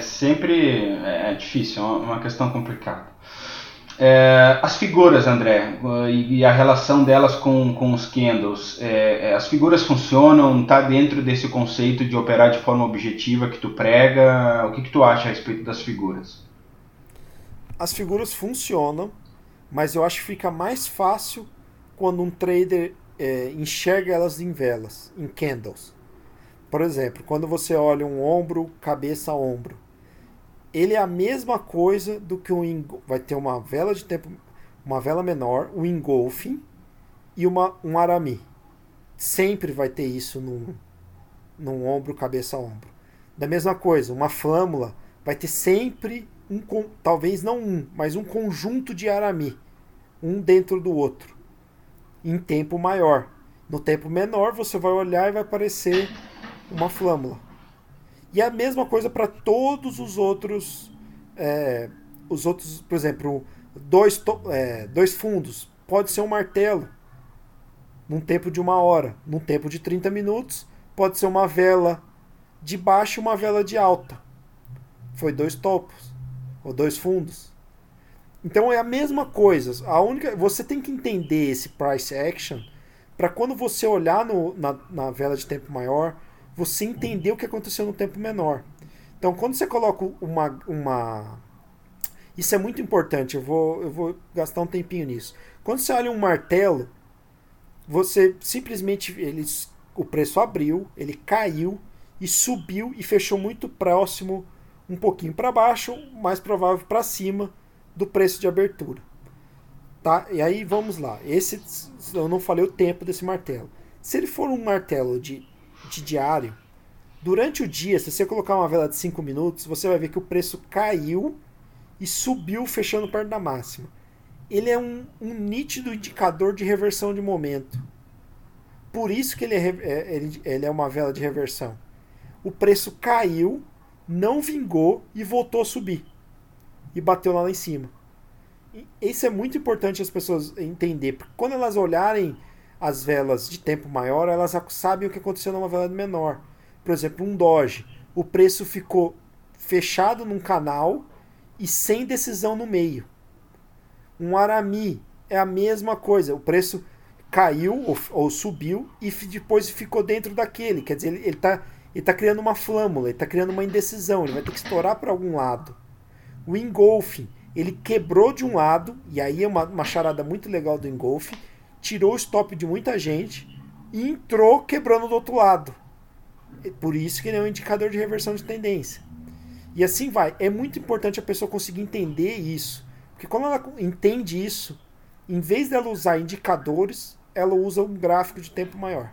Sempre é difícil, é uma questão complicada. As figuras, André, e a relação delas com os candles, as figuras funcionam, tá dentro desse conceito de operar de forma objetiva que tu prega? O que tu acha a respeito das figuras? As figuras funcionam, mas eu acho que fica mais fácil quando um trader enxerga elas em velas, em candles. Por exemplo, quando você olha um ombro, cabeça, ombro, ele é a mesma coisa do que vai ter uma vela de tempo, uma vela menor, um engolfing e um arame. Sempre vai ter isso num ombro, cabeça, ombro. Da mesma coisa, uma flâmula vai ter sempre talvez não mas um conjunto de arame, um dentro do outro, em tempo maior. No tempo menor, você vai olhar e vai aparecer uma flâmula. E a mesma coisa para todos os outros os outros, por exemplo, dois fundos, pode ser um martelo num tempo de 1 hora, num tempo de 30 minutos, pode ser uma vela de baixo e uma vela de alta. Foi 2 topos, ou 2 fundos. Então é a mesma coisa. A única, você tem que entender esse price action para quando você olhar na vela de tempo maior, você entender o que aconteceu no tempo menor. Então quando você coloca uma... Isso é muito importante, eu vou gastar um tempinho nisso. Quando você olha um martelo, você simplesmente... o preço abriu, ele caiu e subiu e fechou muito próximo, um pouquinho para baixo, mais provável para cima do preço de abertura. Tá? E aí vamos lá. Esse, eu não falei o tempo desse martelo. Se ele for um martelo de diário, durante o dia, se você colocar uma vela de 5 minutos, você vai ver que o preço caiu e subiu fechando perto da máxima. Ele é um nítido indicador de reversão de momento. Por isso que ele é uma vela de reversão. O preço caiu, não vingou e voltou a subir. E bateu lá em cima. E isso é muito importante as pessoas entenderem. Porque quando elas olharem as velas de tempo maior, elas sabem o que aconteceu numa vela menor. Por exemplo, um Doge. O preço ficou fechado num canal e sem decisão no meio. Um Arami é a mesma coisa. O preço caiu ou subiu e depois ficou dentro daquele. Quer dizer, ele tá criando uma flâmula, ele tá criando uma indecisão, ele vai ter que estourar para algum lado. O engolfing, ele quebrou de um lado, e aí é uma charada muito legal do engolfing, tirou o stop de muita gente e entrou quebrando do outro lado. Por isso que ele é um indicador de reversão de tendência. E assim vai. É muito importante a pessoa conseguir entender isso. Porque quando ela entende isso, em vez dela usar indicadores, ela usa um gráfico de tempo maior.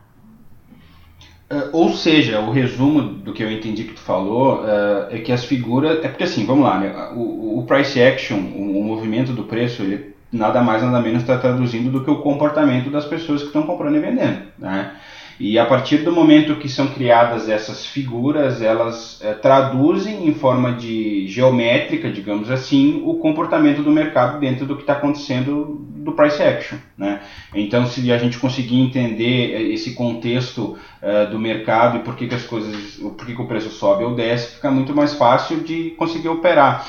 Ou seja, o resumo do que eu entendi que tu falou é que as figuras... É porque assim, vamos lá, né? O price action, o movimento do preço, ele nada mais nada menos está traduzindo do que o comportamento das pessoas que estão comprando e vendendo, né? E a partir do momento que são criadas essas figuras, elas traduzem em forma de geométrica, digamos assim, o comportamento do mercado dentro do que está acontecendo do price action, né? Então, se a gente conseguir entender esse contexto do mercado e por que o preço sobe ou desce, fica muito mais fácil de conseguir operar.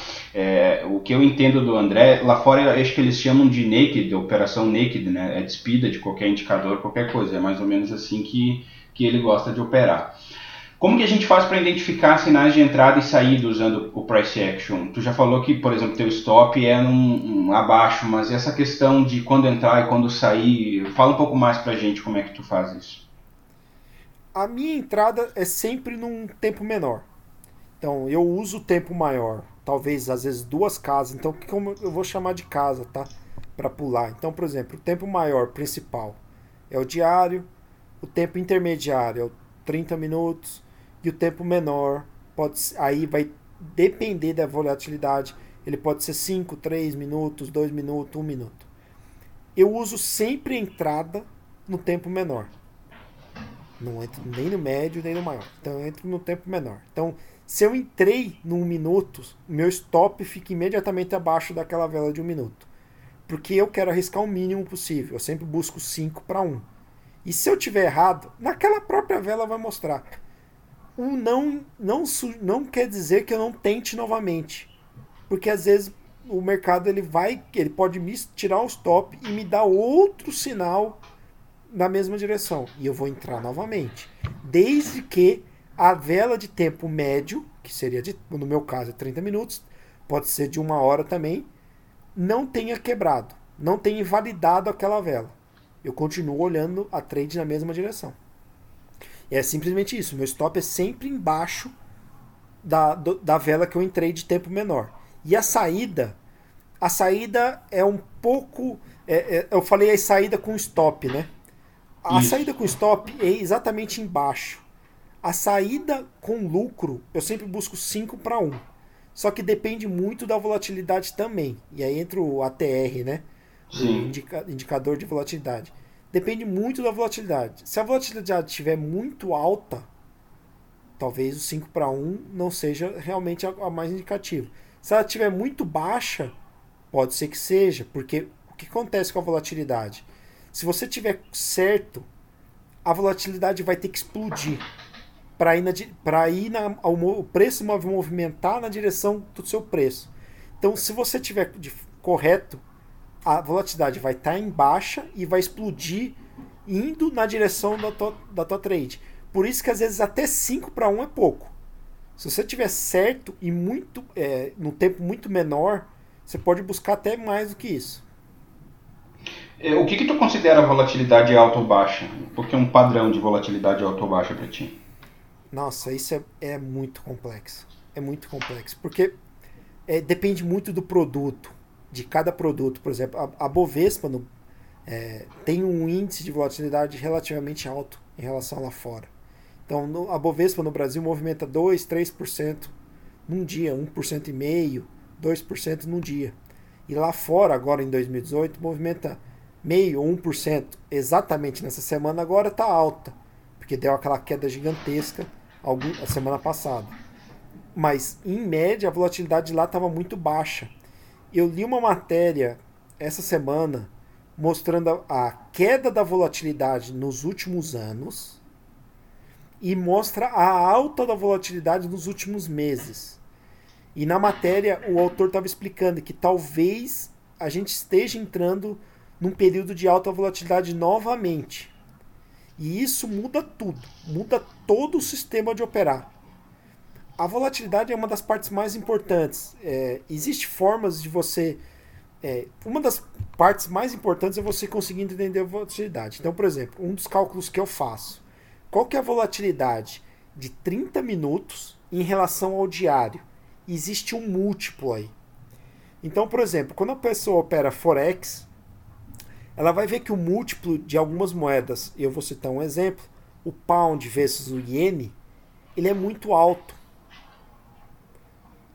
O que eu entendo do André, lá fora acho que eles chamam de naked, operação naked, né? É despida de qualquer indicador, qualquer coisa, é mais ou menos assim que ele gosta de operar. Como que a gente faz para identificar sinais de entrada e saída usando o price action? Tu já falou que, por exemplo, teu stop é abaixo, mas essa questão de quando entrar e quando sair, fala um pouco mais pra gente como é que tu faz isso. A minha entrada é sempre num tempo menor. Então, eu uso o tempo maior. Talvez, às vezes, 2 casas. Então, o que eu vou chamar de casa, tá? Para pular. Então, por exemplo, o tempo maior principal é o diário. O tempo intermediário é o 30 minutos. E o tempo menor, aí vai depender da volatilidade. Ele pode ser 5, 3 minutos, 2 minutos, 1 minuto. Eu uso sempre a entrada no tempo menor. Não entro nem no médio, nem no maior. Então, eu entro no tempo menor. Então... Se eu entrei no 1 minuto, meu stop fica imediatamente abaixo daquela vela de 1 minuto. Porque eu quero arriscar o mínimo possível. Eu sempre busco 5 para 1. E se eu tiver errado, naquela própria vela vai mostrar. O não quer dizer que eu não tente novamente. Porque às vezes o mercado ele pode me tirar o stop e me dar outro sinal na mesma direção. E eu vou entrar novamente. Desde que... A vela de tempo médio, que seria, no meu caso, 30 minutos, pode ser de 1 hora também, não tenha quebrado, não tenha invalidado aquela vela. Eu continuo olhando a trade na mesma direção. É simplesmente isso. Meu stop é sempre embaixo da vela que eu entrei de tempo menor. E a saída é um pouco... eu falei a saída com stop, né? A isso. Saída com stop é exatamente embaixo. A saída com lucro, eu sempre busco 5 para 1. Só que depende muito da volatilidade também. E aí entra o ATR, né? Sim. O indicador de volatilidade. Depende muito da volatilidade. Se a volatilidade estiver muito alta, talvez o 5 para 1 não seja realmente a mais indicativa. Se ela estiver muito baixa, pode ser que seja, porque o que acontece com a volatilidade? Se você tiver certo, a volatilidade vai ter que explodir para ir, o preço vai movimentar na direção do seu preço. Então, se você tiver correto, a volatilidade vai estar em baixa e vai explodir indo na direção da tua trade. Por isso que às vezes até 5:1 é pouco. Se você tiver certo e muito num tempo muito menor, você pode buscar até mais do que isso. O que tu considera volatilidade alta ou baixa? Por que um padrão de volatilidade alta ou baixa para ti? Nossa, isso é muito complexo. É muito complexo, porque depende muito do produto, de cada produto. Por exemplo, a Bovespa tem um índice de volatilidade relativamente alto em relação lá fora. Então, a Bovespa no Brasil movimenta 2%, 3% num dia, 1,5%, 2% num dia. E lá fora, agora em 2018, movimenta 0,5% ou 1%. Exatamente nessa semana agora está alta, porque deu aquela queda gigantesca a semana passada. Mas, em média, a volatilidade lá estava muito baixa. Eu li uma matéria essa semana mostrando a queda da volatilidade nos últimos anos e mostra a alta da volatilidade nos últimos meses. E na matéria o autor estava explicando que talvez a gente esteja entrando num período de alta volatilidade novamente. E isso muda tudo, muda todo o sistema de operar. A volatilidade é uma das partes mais importantes. Existem formas de você... uma das partes mais importantes é você conseguir entender a volatilidade. Então, por exemplo, um dos cálculos que eu faço. Qual que é a volatilidade de 30 minutos em relação ao diário? Existe um múltiplo aí. Então, por exemplo, quando a pessoa opera Forex, ela vai ver que o múltiplo de algumas moedas, eu vou citar um exemplo, o Pound versus o Iene, ele é muito alto.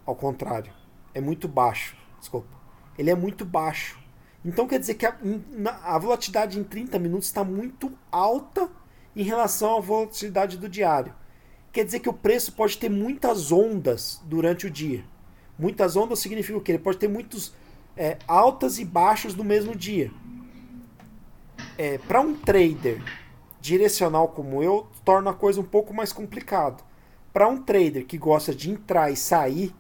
Ao contrário, é muito baixo. Desculpa. Ele é muito baixo. Então quer dizer que a volatilidade em 30 minutos está muito alta em relação à volatilidade do diário. Quer dizer que o preço pode ter muitas ondas durante o dia. Muitas ondas significa o quê? Ele pode ter muitos altas e baixos no mesmo dia. Para um trader direcional como eu, torna a coisa um pouco mais complicada. Para um trader que gosta de entrar e sair,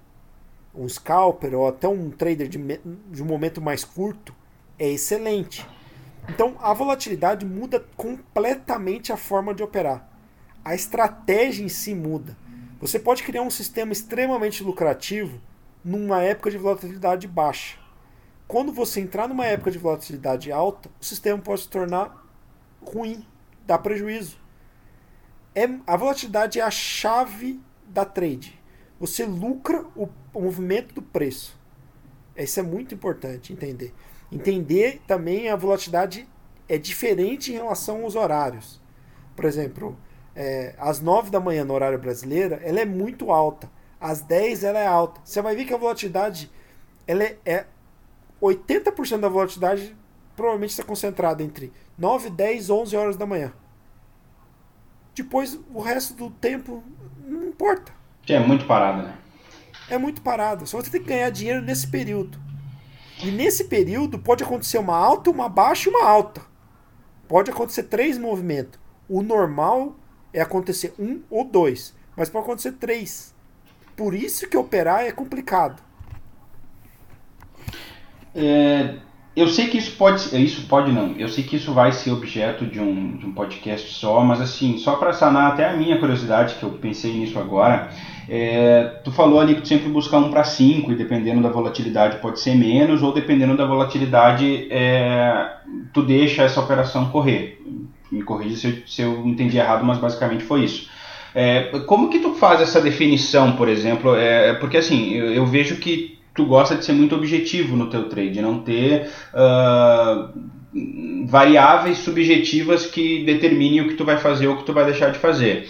um scalper ou até um trader de um momento mais curto, é excelente. Então, a volatilidade muda completamente a forma de operar. A estratégia em si muda. Você pode criar um sistema extremamente lucrativo numa época de volatilidade baixa. Quando você entrar numa época de volatilidade alta, o sistema pode se tornar ruim, dá prejuízo. A volatilidade é a chave da trade. Você lucra o movimento do preço. Isso é muito importante entender. Entender também a volatilidade é diferente em relação aos horários. Por exemplo, às 9 da manhã no horário brasileiro, ela é muito alta. Às 10 ela é alta. Você vai ver que a volatilidade, ela 80% da volatilidade provavelmente está concentrada entre 9, 10, 11 horas da manhã. Depois, o resto do tempo não importa. É muito parado, né? É muito parado. Só você tem que ganhar dinheiro nesse período. E nesse período pode acontecer uma alta, uma baixa e uma alta. Pode acontecer 3 movimentos. O normal é acontecer 1 ou 2, mas pode acontecer 3. Por isso que operar é complicado. Eu sei que eu sei que isso vai ser objeto de um podcast só, mas assim, só para sanar até a minha curiosidade, que eu pensei nisso agora, tu falou ali que tu sempre busca 1:5 e dependendo da volatilidade pode ser menos, ou dependendo da volatilidade tu deixa essa operação correr. Me corrija se eu entendi errado, mas basicamente foi isso. Como que tu faz essa definição, por exemplo? Porque assim, eu vejo que tu gosta de ser muito objetivo no teu trade, não ter variáveis subjetivas que determinem o que tu vai fazer ou o que tu vai deixar de fazer.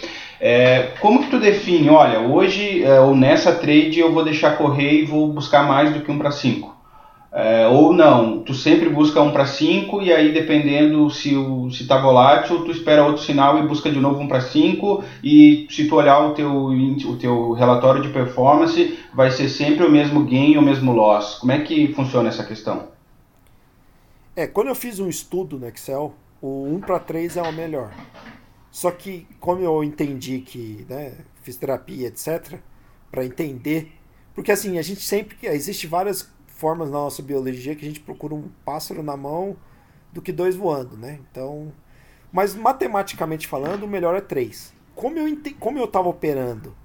Como que tu define, olha, hoje ou nessa trade eu vou deixar correr e vou buscar mais do que 1:5? Ou não, tu sempre busca 1 para 5 e aí dependendo se tá volátil, tu espera outro sinal e busca de novo 1 para 5 e se tu olhar o teu relatório de performance, vai ser sempre o mesmo gain e o mesmo loss. Como é que funciona essa questão? Quando eu fiz um estudo no Excel, o 1 para 3 é o melhor. Só que como eu entendi que, né, fiz terapia, etc, para entender, porque assim, a gente sempre, existe várias formas na nossa biologia que a gente procura um pássaro na mão do que 2 voando, né? Então, mas matematicamente falando, o melhor é 3. Como eu estava operando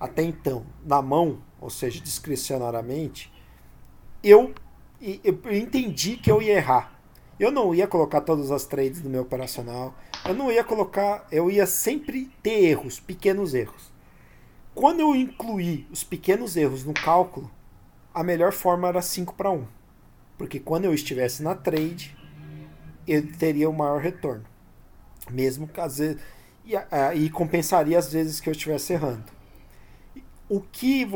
até então na mão, ou seja, discricionariamente, eu entendi que eu ia errar. Eu não ia colocar todas as trades no meu operacional, eu ia sempre ter erros, pequenos erros. Quando eu incluí os pequenos erros no cálculo, a melhor forma era 5 para 1. Porque quando eu estivesse na trade, eu teria o maior retorno. Mesmo que às vezes... E compensaria as vezes que eu estivesse errando. O que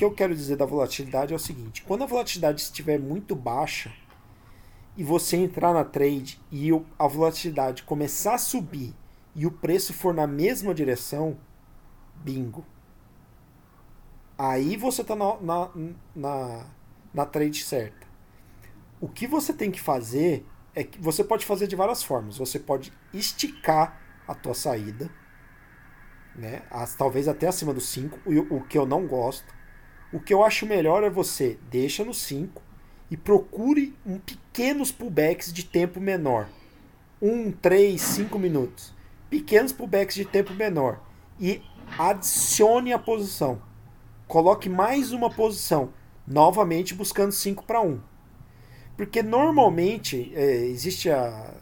eu quero dizer da volatilidade é o seguinte. Quando a volatilidade estiver muito baixa, e você entrar na trade, e a volatilidade começar a subir, e o preço for na mesma direção, bingo. Aí você está na trade certa. O que você tem que fazer é que você pode fazer de várias formas. Você pode esticar a tua saída, né? Talvez até acima do 5, o que eu não gosto. O que eu acho melhor é você deixa no 5 e procure pequenos pullbacks de tempo menor. 3, 5 minutos. Pequenos pullbacks de tempo menor. E adicione a posição. Coloque mais uma posição, novamente buscando 5 para 1. Porque normalmente existe a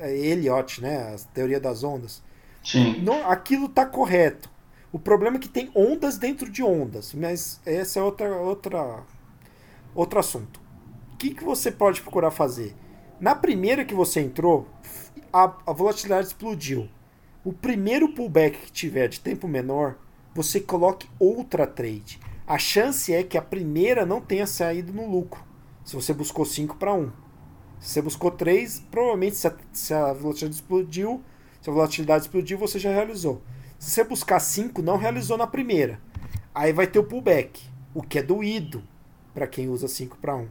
Elliott, né, a teoria das ondas. Sim. Aquilo está correto. O problema é que tem ondas dentro de ondas, mas esse é outro assunto. O que você pode procurar fazer? Na primeira que você entrou, a volatilidade explodiu. O primeiro pullback que tiver de tempo menor, você coloque outra trade. A chance é que a primeira não tenha saído no lucro. Se você buscou 5 para 1. Se você buscou 3, provavelmente se a volatilidade explodiu, você já realizou. Se você buscar 5, não realizou na primeira. Aí vai ter o pullback, o que é doído para quem usa 5 para 1.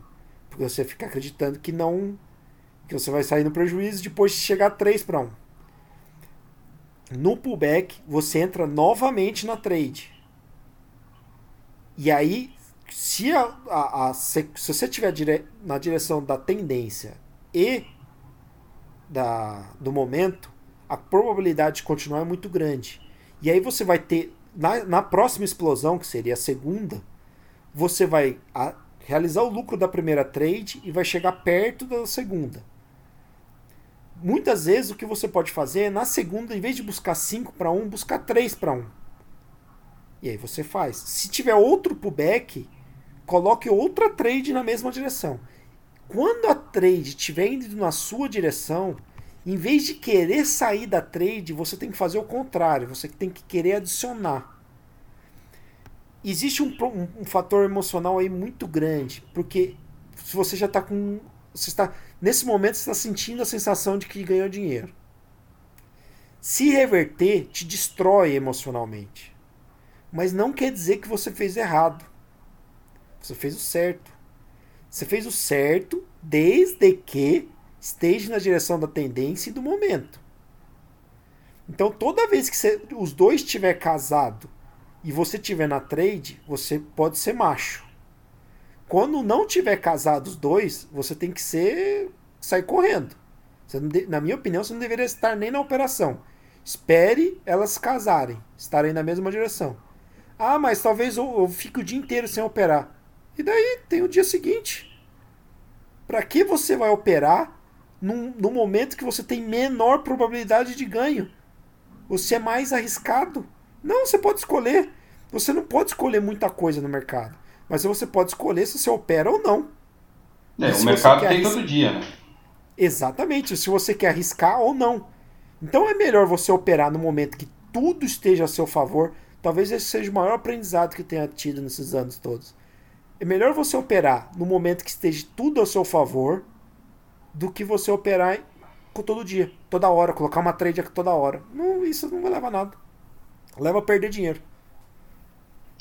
Porque você fica acreditando que você vai sair no prejuízo depois de chegar a 3 para 1. No pullback, você entra novamente na trade. E aí, se você estiver na direção da tendência e do momento, a probabilidade de continuar é muito grande. E aí você vai ter, na próxima explosão, que seria a segunda, você vai realizar o lucro da primeira trade e vai chegar perto da segunda. Muitas vezes o que você pode fazer é, na segunda, em vez de buscar 5 para 1, buscar 3 para 1. E aí você faz. Se tiver outro pullback, coloque outra trade na mesma direção. Quando a trade estiver indo na sua direção, em vez de querer sair da trade, você tem que fazer o contrário. Você tem que querer adicionar. Existe um fator emocional aí muito grande, porque se você já está com... nesse momento, você está sentindo a sensação de que ganhou dinheiro. Se reverter, te destrói emocionalmente. Mas não quer dizer que você fez errado. Você fez o certo. Você fez o certo desde que esteja na direção da tendência e do momento. Então, toda vez que os dois estiver casado e você estiver na trade, você pode ser macho. Quando não tiver casado os dois, você tem que sair correndo. Você na minha opinião, você não deveria estar nem na operação. Espere elas casarem, estarem na mesma direção. Ah, mas talvez eu fique o dia inteiro sem operar. E daí tem o dia seguinte. Para que você vai operar no momento que você tem menor probabilidade de ganho? Você é mais arriscado? Não, você pode escolher. Você não pode escolher muita coisa no mercado. Mas você pode escolher se você opera ou não. O mercado tem todo dia, né? Exatamente, se você quer arriscar ou não. Então é melhor você operar no momento que tudo esteja a seu favor. Talvez esse seja o maior aprendizado que tenha tido nesses anos todos. é melhor você operar no momento que esteja tudo ao seu favor do que você operar todo dia, toda hora, colocar uma trade aqui toda hora. Não, isso não vai levar a nada. Leva a perder dinheiro.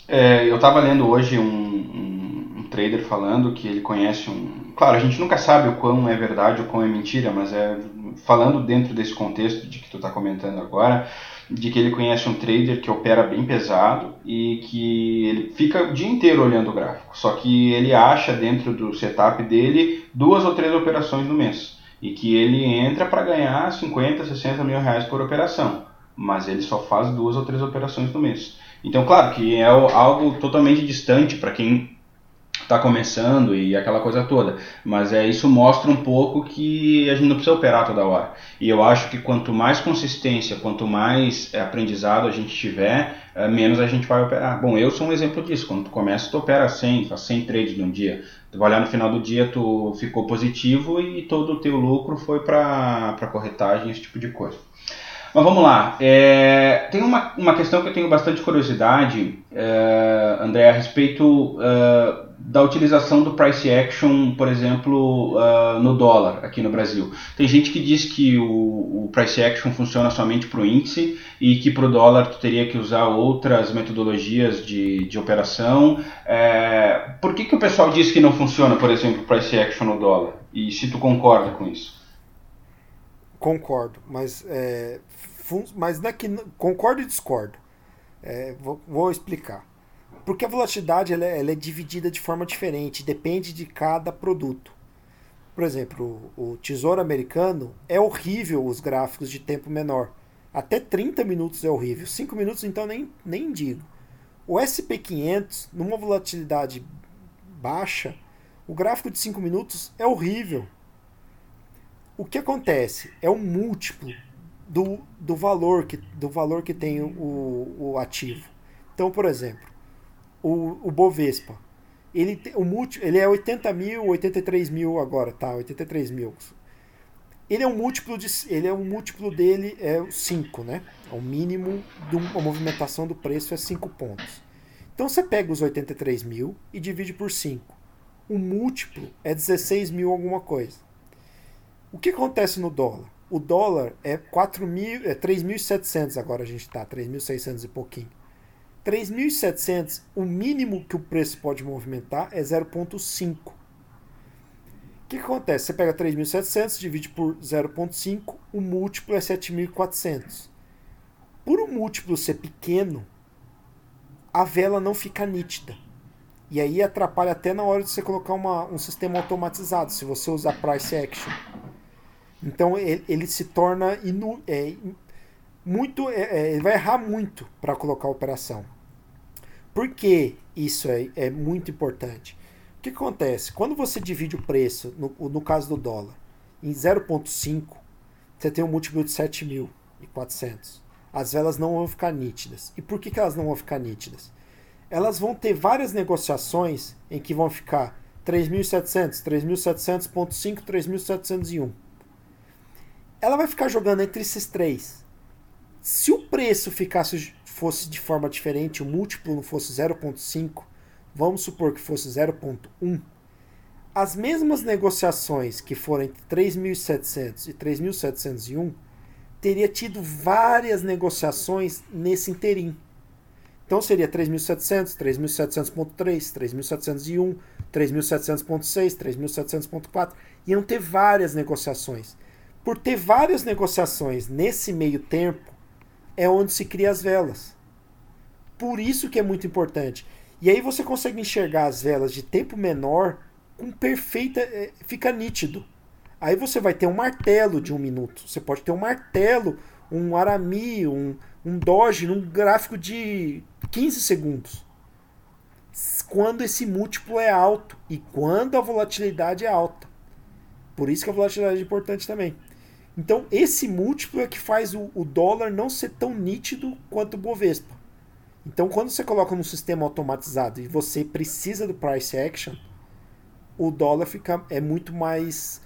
É, eu estava lendo hoje um trader falando que ele conhece um... Claro, a gente nunca sabe o quão é verdade ou quão é mentira, mas é falando dentro desse contexto de que tu está comentando agora, de que ele conhece um trader que opera bem pesado e que ele fica o dia inteiro olhando o gráfico. Só que ele acha dentro do setup dele 2 ou 3 operações no mês. E que ele entra para ganhar 50, 60 mil reais por operação. Mas ele só faz 2 ou 3 operações no mês. Então, claro que é algo totalmente distante para quem está começando e aquela coisa toda, mas isso mostra um pouco que a gente não precisa operar toda hora. E eu acho que quanto mais consistência, quanto mais aprendizado a gente tiver, menos a gente vai operar. Bom, eu sou um exemplo disso. Quando tu começa, tu opera 100, faz 100 trades num dia. Tu vai olhar no final do dia, tu ficou positivo e todo o teu lucro foi para corretagem, esse tipo de coisa. Mas vamos lá, tem uma questão que eu tenho bastante curiosidade, André, a respeito da utilização do Price Action, por exemplo, no dólar aqui no Brasil. Tem gente que diz que o Price Action funciona somente para o índice e que para o dólar tu teria que usar outras metodologias de operação. Por que o pessoal diz que não funciona, por exemplo, o Price Action no dólar? E se tu concorda com isso? Concordo, mas não é que concordo e discordo. Vou explicar. Porque a volatilidade ela é dividida de forma diferente, depende de cada produto. Por exemplo, o Tesouro Americano é horrível os gráficos de tempo menor. Até 30 minutos é horrível, 5 minutos então nem digo. O SP500, numa volatilidade baixa, o gráfico de 5 minutos é horrível. O que acontece é um múltiplo do valor que tem o ativo. Então, por exemplo, o Bovespa, ele é 80 mil, 83 mil agora, tá? 83 mil. Ele é um múltiplo dele, é 5, né? É o mínimo da movimentação do preço é 5 pontos. Então, você pega os 83 mil e divide por 5. O múltiplo é 16 mil alguma coisa. O que acontece no dólar? O dólar é 3.700 agora, a gente está 3.600 e pouquinho. 3.700, o mínimo que o preço pode movimentar é 0,5. O que acontece? Você pega 3.700, divide por 0,5, o múltiplo é 7.400. Por um múltiplo ser pequeno, a vela não fica nítida. E aí atrapalha até na hora de você colocar um sistema automatizado, se você usar Price Action. Então ele se torna ele vai errar muito para colocar a operação. Por que isso é muito importante? O que acontece? Quando você divide o preço, no caso do dólar, em 0,5, você tem um múltiplo de 7.400. As velas não vão ficar nítidas. E por que elas não vão ficar nítidas? Elas vão ter várias negociações em que vão ficar 3.700, 3.700.5, 3.701. Ela vai ficar jogando entre esses três. Se o preço fosse de forma diferente, o múltiplo não fosse 0,5, vamos supor que fosse 0,1, as mesmas negociações que foram entre 3.700 e 3.701, teria tido várias negociações nesse inteirinho. Então seria 3.700, 3.700.3, 3.701, 3.700.6, 3.700.4, iam ter várias negociações. Por ter várias negociações nesse meio tempo, é onde se cria as velas. Por isso que é muito importante. E aí você consegue enxergar as velas de tempo menor com perfeita... fica nítido. Aí você vai ter um martelo de 1 minuto. Você pode ter um martelo, um arame, um doji, num gráfico de 15 segundos. Quando esse múltiplo é alto e quando a volatilidade é alta. Por isso que a volatilidade é importante também. Então, esse múltiplo é que faz o dólar não ser tão nítido quanto o Bovespa. Então, quando você coloca num sistema automatizado e você precisa do Price Action, o dólar é muito mais...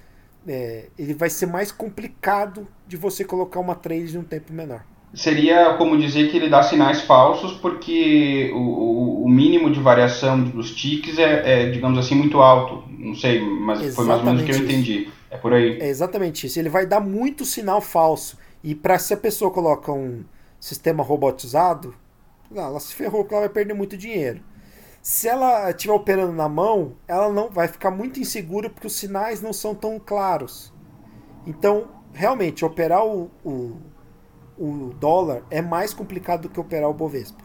ele vai ser mais complicado de você colocar uma trade em um tempo menor. seria como dizer que ele dá sinais falsos, porque o mínimo de variação dos tiques digamos assim, muito alto. Não sei, mas exatamente foi mais ou menos o que eu entendi. É por aí. É exatamente isso. Ele vai dar muito sinal falso. E se a pessoa coloca um sistema robotizado, ela se ferrou porque ela vai perder muito dinheiro. Se ela estiver operando na mão, ela não vai ficar muito insegura porque os sinais não são tão claros. Então, realmente, operar o dólar é mais complicado do que operar o Bovespa.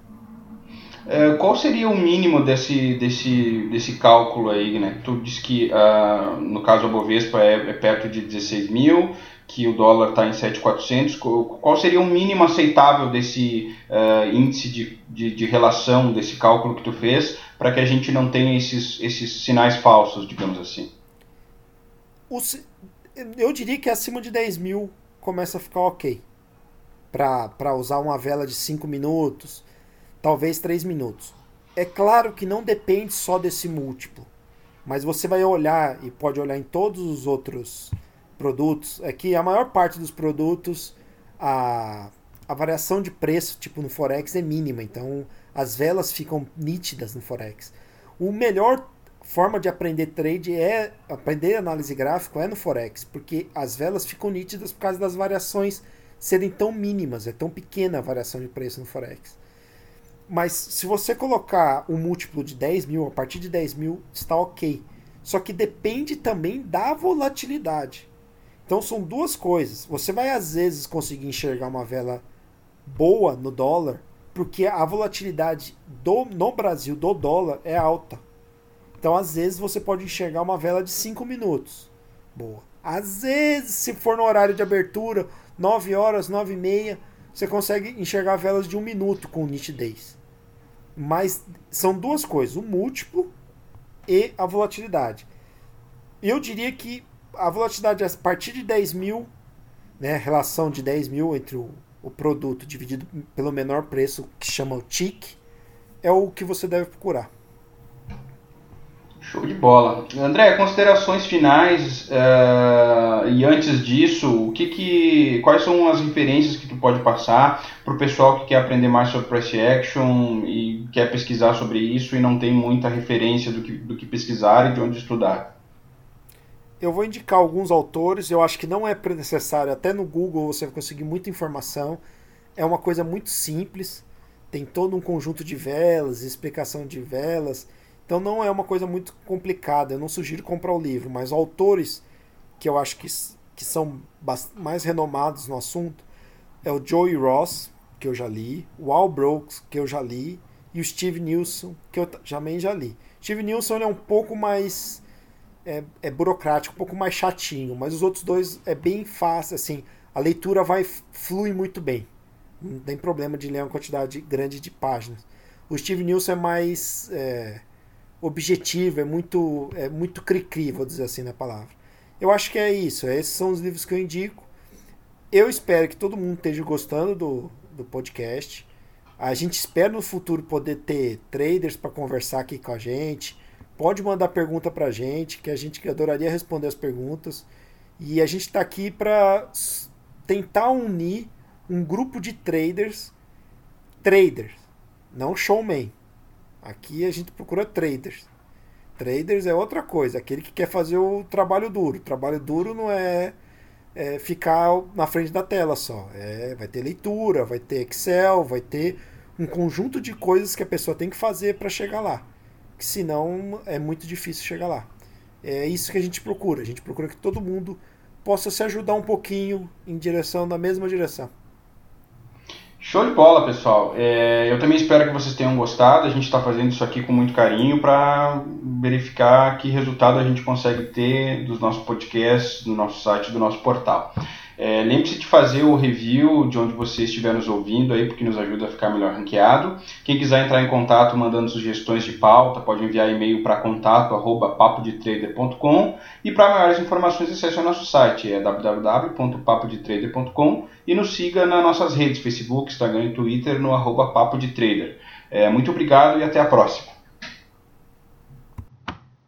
Qual seria o mínimo desse cálculo aí, né? Tu disse que, no caso, o Bovespa é perto de 16 mil, que o dólar está em 7.400. Qual seria o mínimo aceitável desse índice de relação, desse cálculo que tu fez, para que a gente não tenha esses sinais falsos, digamos assim? Eu diria que acima de 10 mil começa a ficar ok. Para usar uma vela de 5 minutos, talvez 3 minutos. É claro que não depende só desse múltiplo, mas você vai olhar, e pode olhar em todos os outros produtos, é que a maior parte dos produtos, a variação de preço, tipo no Forex, é mínima, então as velas ficam nítidas no Forex. A melhor forma de aprender trade aprender análise gráfica no Forex, porque as velas ficam nítidas por causa das variações serem tão mínimas, é tão pequena a variação de preço no Forex. Mas se você colocar um múltiplo de 10 mil, a partir de 10 mil, está ok. Só que depende também da volatilidade. Então são duas coisas. Você vai às vezes conseguir enxergar uma vela boa no dólar, porque a volatilidade no Brasil do dólar é alta. Então às vezes você pode enxergar uma vela de 5 minutos. Boa. Às vezes, se for no horário de abertura, 9 horas, 9 e meia, você consegue enxergar velas de 1 minuto com nitidez. Mas são duas coisas, o múltiplo e a volatilidade. Eu diria que a volatilidade a partir de 10 mil, né, relação de 10 mil entre o produto dividido pelo menor preço, que chama o TIC, é o que você deve procurar. Show de bola. André, considerações finais, e antes disso, quais são as referências que tu pode passar para o pessoal que quer aprender mais sobre Price Action e quer pesquisar sobre isso e não tem muita referência do que pesquisar e de onde estudar? Eu vou indicar alguns autores, eu acho que não é necessário, até no Google você vai conseguir muita informação, é uma coisa muito simples, tem todo um conjunto de velas, explicação de velas. Então não é uma coisa muito complicada, eu não sugiro comprar o livro, mas autores que eu acho que são mais renomados no assunto é o Joey Ross, que eu já li, o Al Brooks, que eu já li, e o Steve Nilsson, que eu também já li. Steve Nilsson é um pouco mais burocrático, um pouco mais chatinho, mas os outros dois é bem fácil, assim, a leitura flui muito bem, não tem problema de ler uma quantidade grande de páginas. O Steve Nilsson é mais... objetivo, é muito cri-cri, vou dizer assim na palavra. Eu acho que é isso, esses são os livros que eu indico. Eu espero que todo mundo esteja gostando do podcast. A gente espera no futuro poder ter traders para conversar aqui com a gente. Pode mandar pergunta para a gente, que a gente adoraria responder as perguntas. E a gente está aqui para tentar unir um grupo de traders, não showman. Aqui a gente procura traders. Traders é outra coisa, aquele que quer fazer o trabalho duro. O trabalho duro não é ficar na frente da tela só. Vai ter leitura, vai ter Excel, vai ter um conjunto de coisas que a pessoa tem que fazer para chegar lá. Que senão é muito difícil chegar lá. É isso que a gente procura. A gente procura que todo mundo possa se ajudar um pouquinho na mesma direção. Show de bola, pessoal. Eu também espero que vocês tenham gostado. A gente está fazendo isso aqui com muito carinho para verificar que resultado a gente consegue ter dos nossos podcasts, do nosso site, do nosso portal. Lembre-se de fazer o review de onde você estiver nos ouvindo, aí, porque nos ajuda a ficar melhor ranqueado. Quem quiser entrar em contato mandando sugestões de pauta, pode enviar e-mail para contato@papodetrader.com, e para maiores informações acesse o nosso site, www.papodetrader.com, e nos siga nas nossas redes, Facebook, Instagram e Twitter, no @papodetrader. Muito obrigado e até a próxima.